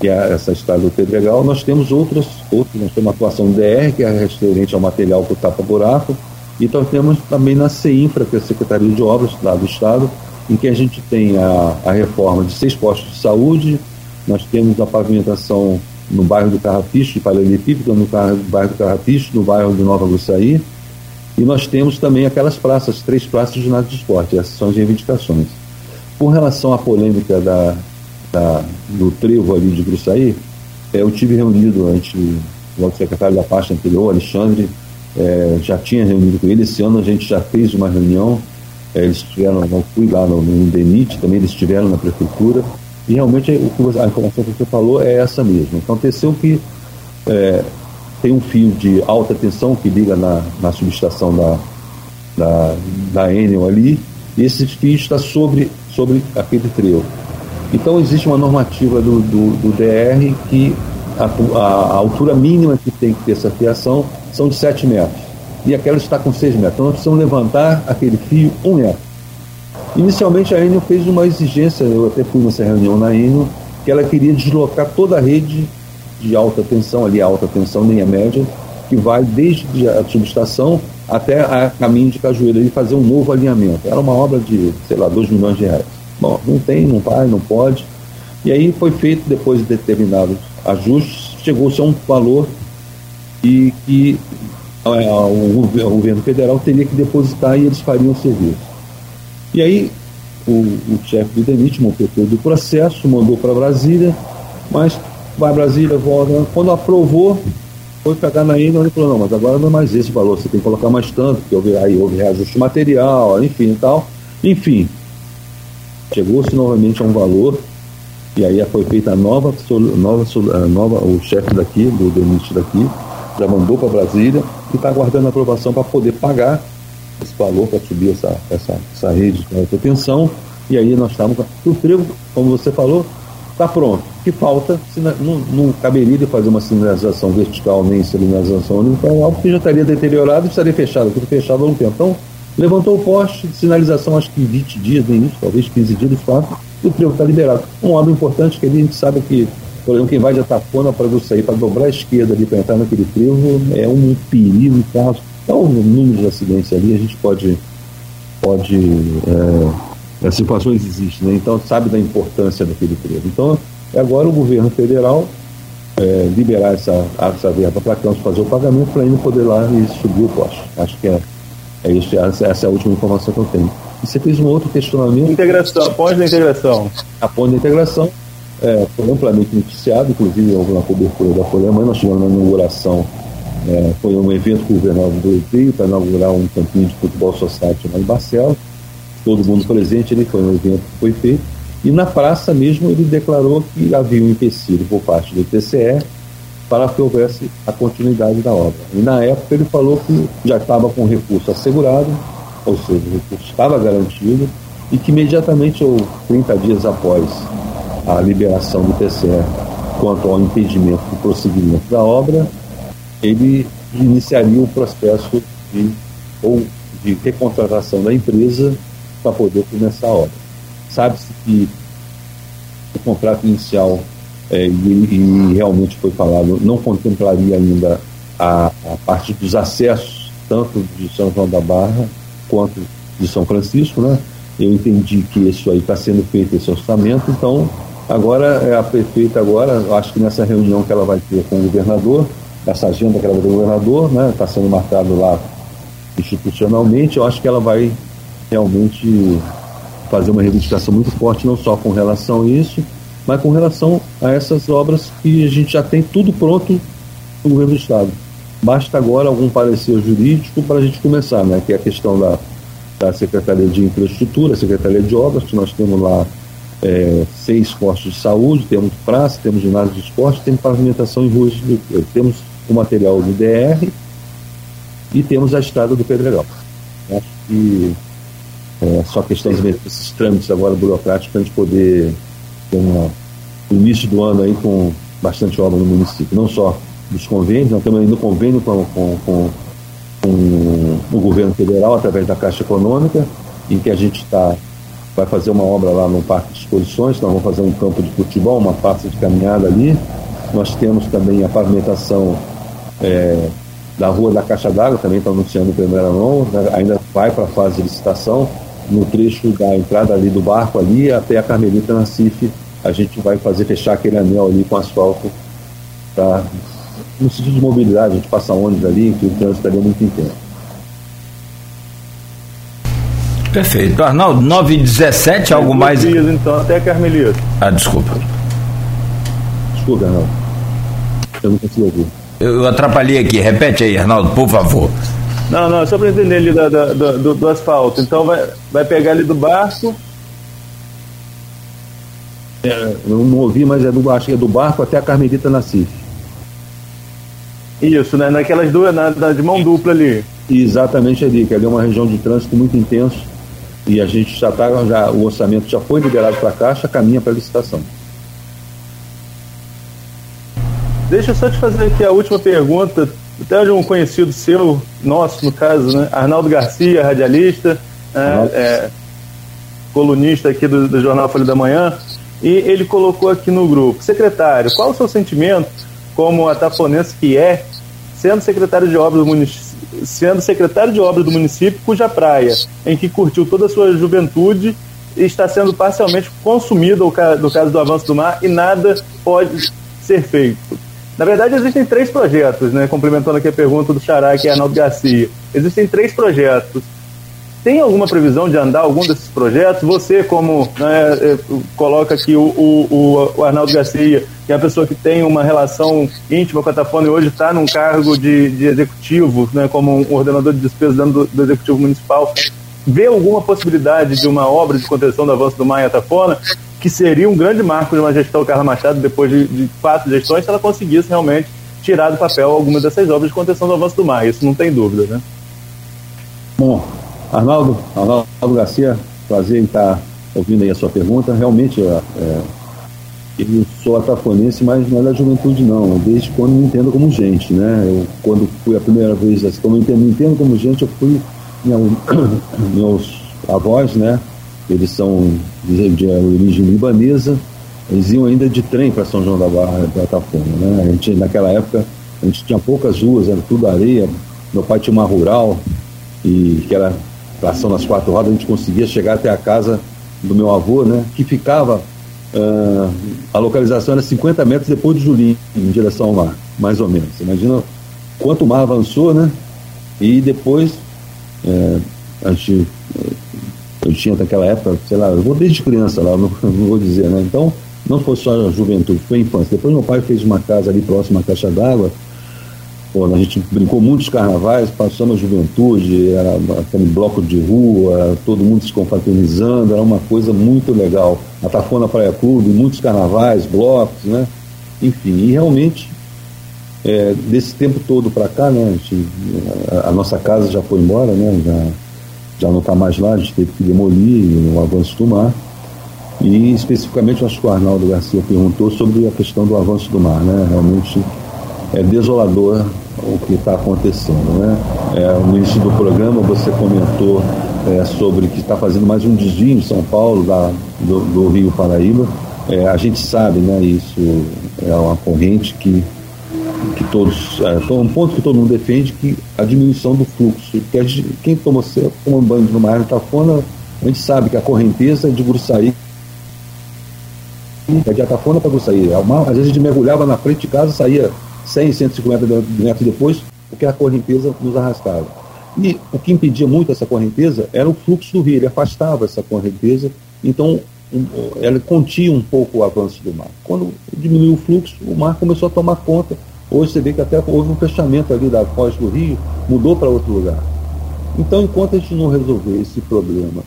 que é essa estrada do Pedregal, nós temos outras, outras, nós temos uma atuação do D E R, que é referente ao material para o tapa-buraco, e nós temos também na CEINFRA, que é a Secretaria de Obras lá do Estado, em que a gente tem a, a reforma de seis postos de saúde, nós temos a pavimentação no bairro do Carrapicho, de Paralelepípedo, no car- bairro do Carrapicho, no bairro do Nova Gruçaí, e nós temos também aquelas praças, três praças de ginásio de esporte, essas são as reivindicações. Com relação à polêmica da... Da, do trevo ali de Gruçaí, é, eu tive reunido, a gente, logo o secretário da pasta anterior, Alexandre, é, já tinha reunido com ele. Esse ano a gente já fez uma reunião, é, eles tiveram, eu fui lá no, no D N I T, também eles estiveram na prefeitura, e realmente o que, a informação que você falou é essa mesmo. Então aconteceu que é, tem um fio de alta tensão que liga na, na subestação da, da, da Enel ali, e esse fio está sobre, sobre aquele trevo. Então existe uma normativa do, do, do D R que a, a, a altura mínima que tem que ter essa fiação são de sete metros. E aquela está com seis metros. Então nós precisamos levantar aquele fio um metro. Inicialmente a Enel fez uma exigência, eu até fui nessa reunião na Enel, que ela queria deslocar toda a rede de alta tensão, ali a alta tensão nem a média, que vai desde a subestação até a caminho de Cajueiro, e fazer um novo alinhamento. Era uma obra de, sei lá, dois milhões de reais. Bom, não tem, não vai, não pode. E aí foi feito, depois de determinados ajustes, chegou-se a um valor e que é, o, o governo federal teria que depositar e eles fariam o serviço. E aí o, o chefe do D N I T montou todo o processo, mandou para Brasília, mas vai Brasília, volta. Quando aprovou, foi pegar na Enel e falou, não, mas agora não é mais esse valor, você tem que colocar mais tanto, porque houve, aí houve reajuste material, enfim e tal. Enfim, chegou-se novamente a um valor, e aí foi feita a nova, nova, nova o chefe daqui, do D N I T daqui, já mandou para Brasília e está aguardando a aprovação para poder pagar esse valor, para subir essa, essa, essa rede de autotensão. E aí nós estávamos com o trevo, como você falou, está pronto. Que falta, não, não caberia de fazer uma sinalização vertical nem sinalização horizontal, porque já estaria deteriorado e estaria fechado, porque fechado há um tempo. Então, levantou o poste de sinalização, acho que vinte dias, nem isso, talvez quinze dias de fato, e o trevo está liberado. Um lado importante que ali a gente sabe que, por exemplo, quem vai de Atafona para Gruçaí, para dobrar a esquerda ali, para entrar naquele trevo, é um perigo, caso. Então, o número de acidentes ali, a gente pode. pode é, as situações existem, né? Então sabe da importância daquele trevo. Então, agora o governo federal é, liberar essa, essa verba para Campos fazer o pagamento, para ele poder lá e subir o poste. Acho que é, é isso, essa, essa é a última informação que eu tenho. E você fez um outro questionamento. Integração, ponte da integração. A ponte da integração é, foi amplamente noticiado, inclusive na cobertura da Folha da Manhã. Nós tivemos uma inauguração, é, foi um evento com o governador do Rio para inaugurar um campinho de futebol society lá em Barcelos. Todo mundo presente, ele foi um evento que foi feito, e na praça mesmo ele declarou que havia um empecilho por parte do T C E para que houvesse a continuidade da obra. E na época ele falou que já estava com o recurso assegurado, ou seja, o recurso estava garantido, e que imediatamente, ou trinta dias após a liberação do T C E quanto ao impedimento do prosseguimento da obra, ele iniciaria o processo de, ou de recontratação da empresa para poder começar a obra. Sabe-se que o contrato inicial, é, e, e realmente foi falado, não contemplaria ainda a, a parte dos acessos, tanto de São João da Barra quanto de São Francisco, né? Eu entendi que isso aí está sendo feito, esse orçamento, então agora a prefeita agora, acho que nessa reunião que ela vai ter com o governador, essa agenda que ela vai ter com o governador, né? Está sendo marcado lá institucionalmente, eu acho que ela vai realmente fazer uma reivindicação muito forte, não só com relação a isso, mas com relação a essas obras que a gente já tem tudo pronto no governo do Estado. Basta agora algum parecer jurídico para a gente começar, né? Que é a questão da, da Secretaria de Infraestrutura, Secretaria de Obras, que nós temos lá é, seis postos de saúde, temos praça, temos ginásio de esporte, temos pavimentação em ruas, temos o material do D E R e temos a estrada do Pedregal. Acho que É, só questão desses trâmites agora burocráticos para a gente poder ter uma, o início do ano aí com bastante obra no município, não só dos convênios, nós também no convênio com, com, com, com o governo federal através da Caixa Econômica, em que a gente tá, vai fazer uma obra lá no Parque de Exposições, nós vamos fazer um campo de futebol, uma praça de caminhada ali, nós temos também a pavimentação é, da Rua da Caixa d'Água, também está anunciando em primeira mão, né? Ainda vai para a fase de licitação, no trecho da entrada ali do barco ali até a Carmelita Nassif, a gente vai fazer fechar aquele anel ali com asfalto pra, no sentido de mobilidade, a gente passa ônibus ali, que o trânsito ali é muito intenso. Perfeito. Arnaldo, nove e dezessete, algo mais? Dias, então, até a Carmelita. Ah, desculpa. Desculpa, Arnaldo. Eu não consigo ouvir. Eu atrapalhei aqui, repete aí, Arnaldo, por favor. Não, não, só para entender ali da, da, do, do asfalto. Então vai, vai pegar ali do barco. É, eu não ouvi, mas é do, acho que é do barco até a Carmelita Nassif. Isso, né? Naquelas duas, na, na, de mão dupla ali. Exatamente ali, que ali é uma região de trânsito muito intenso. E a gente já está, já, o orçamento já foi liberado para a Caixa, caminha para a licitação. Deixa eu só te fazer aqui a última pergunta. Até de um conhecido seu, nosso no caso, né? Arnaldo Garcia, radialista, é, é, colunista aqui do, do jornal Folha da Manhã, e ele colocou aqui no grupo: secretário, qual o seu sentimento como atafonense que é, sendo secretário de obras do município, sendo secretário de obras do município cuja praia, em que curtiu toda a sua juventude, está sendo parcialmente consumida, no caso do avanço do mar, e nada pode ser feito. Na verdade, existem três projetos, né? Complementando aqui a pergunta do Xará, que é Arnaldo Garcia. Existem três projetos. Tem alguma previsão de andar algum desses projetos? Você, como, né, coloca aqui o, o, o Arnaldo Garcia, que é a pessoa que tem uma relação íntima com a Atafona e hoje está num cargo de, de executivo, né, como um ordenador de despesas dentro do, do executivo municipal, vê alguma possibilidade de uma obra de contenção do avanço do mar em Atafona, que seria um grande marco de uma gestão Carla Machado, depois de, de quatro gestões, se ela conseguisse realmente tirar do papel algumas dessas obras de contenção do avanço do mar. Isso não tem dúvida, né? Bom, Arnaldo, Arnaldo Garcia, prazer em estar ouvindo aí a sua pergunta. Realmente, é, eu sou atafonense, mas não é da juventude, não. Desde quando me entendo como gente, né? Eu, quando fui a primeira vez, como eu entendo, me entendo como gente, eu fui... Minha, meus avós, né? Eles são de, de origem libanesa, eles iam ainda de trem para São João da Barra, para Atafona, né? A gente, naquela época, a gente tinha poucas ruas, era tudo areia. Meu pai tinha uma rural, e que era tração nas quatro rodas. A gente conseguia chegar até a casa do meu avô, né? Que ficava, uh, a localização era cinquenta metros depois do Julinho, em direção ao mar, mais ou menos. Imagina quanto o mar avançou, né? E depois, é, a gente... eu tinha naquela época, sei lá, eu vou desde criança lá, não, não vou dizer, né? Então, não foi só a juventude, foi a infância. Depois meu pai fez uma casa ali próxima à Caixa d'Água. Pô, a gente brincou muitos carnavais, passamos a juventude, era aquele bloco de rua, todo mundo se confraternizando, era uma coisa muito legal. Atafona Praia Clube, muitos carnavais, blocos, né? Enfim, e realmente, é, desse tempo todo para cá, né? A, gente, a, a nossa casa já foi embora, né? Já, já não está mais lá, a gente teve que demolir o avanço do mar. E especificamente, acho que o Arnaldo Garcia perguntou sobre a questão do avanço do mar, né? Realmente é desolador o que está acontecendo, né? É, no início do programa você comentou, é, sobre que está fazendo mais um desvio em São Paulo, da, do, do Rio Paraíba. É, a gente sabe, né? Isso é uma corrente que, que todos, é, um ponto que todo mundo defende, que a diminuição do fluxo, que a gente, quem toma, toma banho no mar Atafona, a gente sabe que a correnteza de Gruçaí, de Atafona para Gruçaí, às vezes a gente mergulhava na frente de casa, saía cem, cento e cinquenta metros depois, porque a correnteza nos arrastava. E o que impedia muito essa correnteza era o fluxo do rio, ele afastava essa correnteza, então ela continha um pouco o avanço do mar. Quando diminuiu o fluxo, o mar começou a tomar conta. Hoje você vê que até houve um fechamento ali da foz do rio, mudou para outro lugar. Então, enquanto a gente não resolver esse problema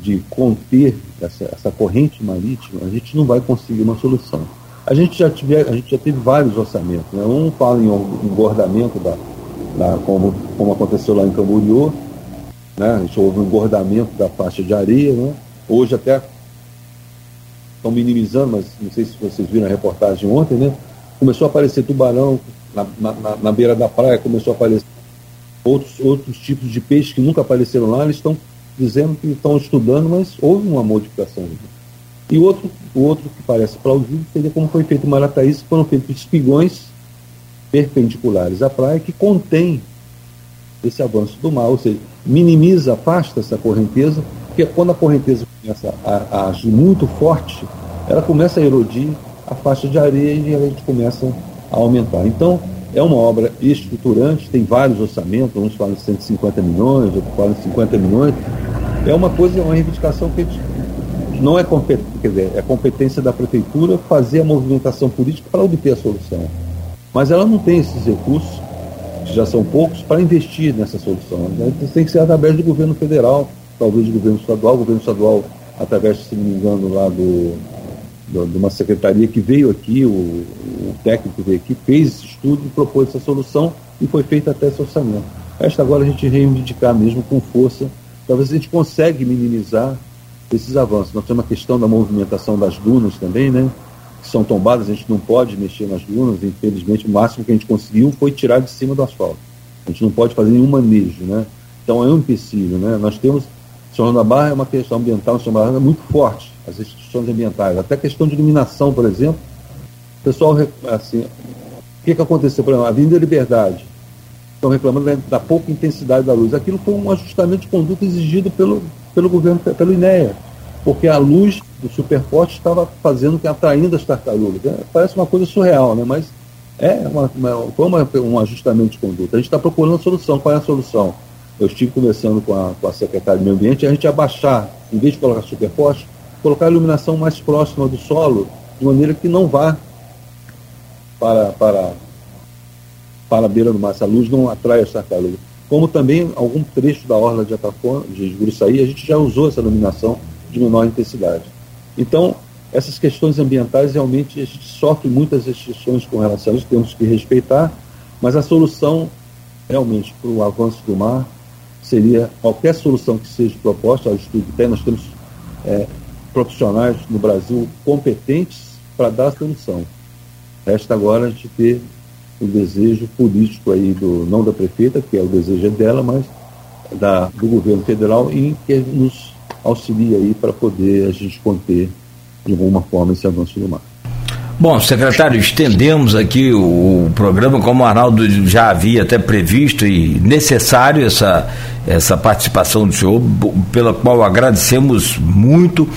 de conter essa, essa corrente marítima, a gente não vai conseguir uma solução. A gente já, tive, a gente já teve vários orçamentos, né? Um fala em engordamento, da, da, como, como aconteceu lá em Camboriú, né? A gente houve um engordamento da faixa de areia, né? Hoje até estão minimizando, mas não sei se vocês viram a reportagem ontem, né? Começou a aparecer tubarão na, na, na beira da praia, começou a aparecer outros, outros tipos de peixe que nunca apareceram lá. Eles estão dizendo que estão estudando, mas houve uma modificação. E outro, o outro que parece plausível seria como foi feito em Marataízes, foram feitos espigões perpendiculares à praia que contém esse avanço do mar, ou seja, minimiza, afasta essa correnteza, porque quando a correnteza começa a, a agir muito forte, ela começa a erodir a faixa de areia e a gente começa a aumentar. Então, é uma obra estruturante, tem vários orçamentos, uns falam de cento e cinquenta milhões, outros falam de cinquenta milhões. É uma coisa, é uma reivindicação que a gente não é competência, quer dizer, é competência da prefeitura fazer a movimentação política para obter a solução. Mas ela não tem esses recursos, que já são poucos, para investir nessa solução. Tem que ser através do governo federal, talvez do governo estadual, o governo estadual, através, se não me engano, lá do... de uma secretaria que veio aqui, o, o técnico veio aqui, fez esse estudo, propôs essa solução e foi feito até esse orçamento. Esta agora a gente reivindicar mesmo com força, talvez a gente consiga minimizar esses avanços. Nós temos uma questão da movimentação das dunas também, né? Que são tombadas, a gente não pode mexer nas dunas, infelizmente o máximo que a gente conseguiu foi tirar de cima do asfalto. A gente não pode fazer nenhum manejo, né? Então é um empecilho, né? Nós temos, São João da Barra é uma questão ambiental, São João da Barra é muito forte, as instituições ambientais, até a questão de iluminação, por exemplo. O pessoal, assim, o que, que aconteceu? Por exemplo, a Avenida Liberdade, estão reclamando da, da pouca intensidade da luz. Aquilo foi um ajustamento de conduta exigido pelo, pelo governo, pelo INEA, porque a luz do superforte estava fazendo, que atraindo as tartarugas. É, parece uma coisa surreal, né? Mas é uma, uma, foi uma, um ajustamento de conduta. A gente está procurando a solução. Qual é a solução? Eu estive conversando com a, com a Secretaria de Meio Ambiente, a gente abaixar, em vez de colocar superforte, colocar a iluminação mais próxima do solo, de maneira que não vá para, para, para a beira do mar, essa luz não atrai as tartarugas. Como também algum trecho da orla de Atafona, de Gruçaí, a gente já usou essa iluminação de menor intensidade. Então, essas questões ambientais, realmente, a gente sofre muitas restrições com relação a isso, temos que respeitar, mas a solução, realmente, para o avanço do mar, seria qualquer solução que seja proposta, ao estudo que tem, nós temos é, profissionais no Brasil competentes para dar a solução. Resta agora a gente ter o desejo político aí, do, não da prefeita, que é o desejo dela, mas da, do governo federal, em que nos auxilie aí para poder a gente conter de alguma forma esse avanço do mar. Bom, secretário, estendemos aqui o, o programa, como o Arnaldo já havia até previsto, e necessário essa, essa participação do senhor, pela qual agradecemos muito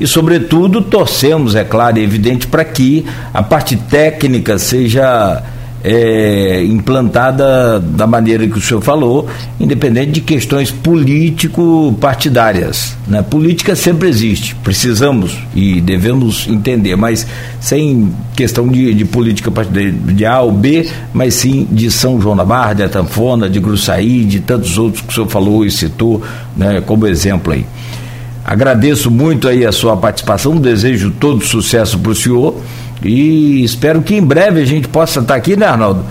e, sobretudo, torcemos, é claro e evidente, para que a parte técnica seja é, implantada da maneira que o senhor falou, independente de questões político-partidárias, né? Política sempre existe, precisamos e devemos entender, mas sem questão de, de política partidária de A ou B, mas sim de São João da Barra, de Atafona, de Gruçaí, de tantos outros que o senhor falou e citou, né, como exemplo aí. Agradeço muito aí a sua participação, desejo todo sucesso para o senhor e espero que em breve a gente possa estar aqui, né, Arnaldo?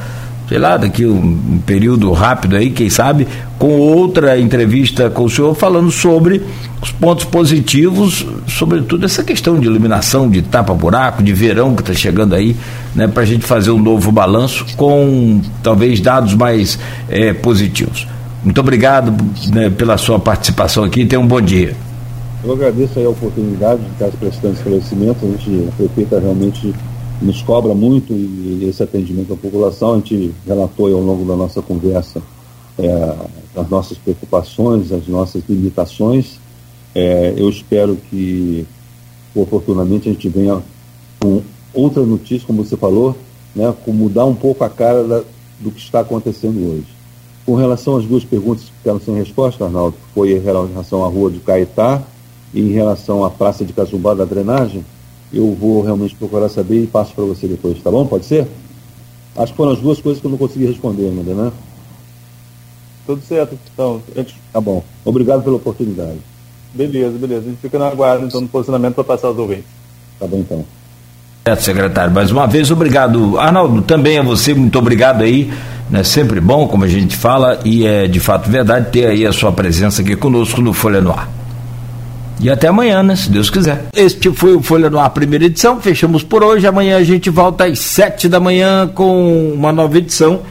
Sei lá, daqui um período rápido aí, quem sabe, com outra entrevista com o senhor, falando sobre os pontos positivos, sobretudo essa questão de iluminação, de tapa-buraco, de verão que está chegando aí, né, para a gente fazer um novo balanço com talvez dados mais é, positivos. Muito obrigado, né, pela sua participação aqui e tenha um bom dia. Eu agradeço aí a oportunidade de estar prestando esclarecimento. A gente, a prefeita realmente nos cobra muito e esse atendimento à população, a gente relatou aí ao longo da nossa conversa é, as nossas preocupações, as nossas limitações. É, eu espero que oportunamente a gente venha com outra notícia, como você falou, né, com mudar um pouco a cara da, do que está acontecendo hoje. Com relação às duas perguntas que ficaram sem resposta, Arnaldo, que foi em relação à rua de Caetá, em relação à praça de Casumbá da drenagem, eu vou realmente procurar saber e passo para você depois, tá bom? Pode ser? Acho que foram as duas coisas que eu não consegui responder ainda, né? Tudo certo, então. Gente... Tá bom. Obrigado pela oportunidade. Beleza, beleza. A gente fica na guarda, então, no posicionamento para passar os ouvintes. Tá bom, então. É, secretário, mais uma vez, obrigado. Arnaldo, também a você, muito obrigado aí. É sempre bom, como a gente fala, e é de fato verdade ter aí a sua presença aqui conosco no Folha no Ar. E até amanhã, né? Se Deus quiser. Este foi o Folha no Ar, primeira edição. Fechamos por hoje. Amanhã a gente volta às sete da manhã com uma nova edição.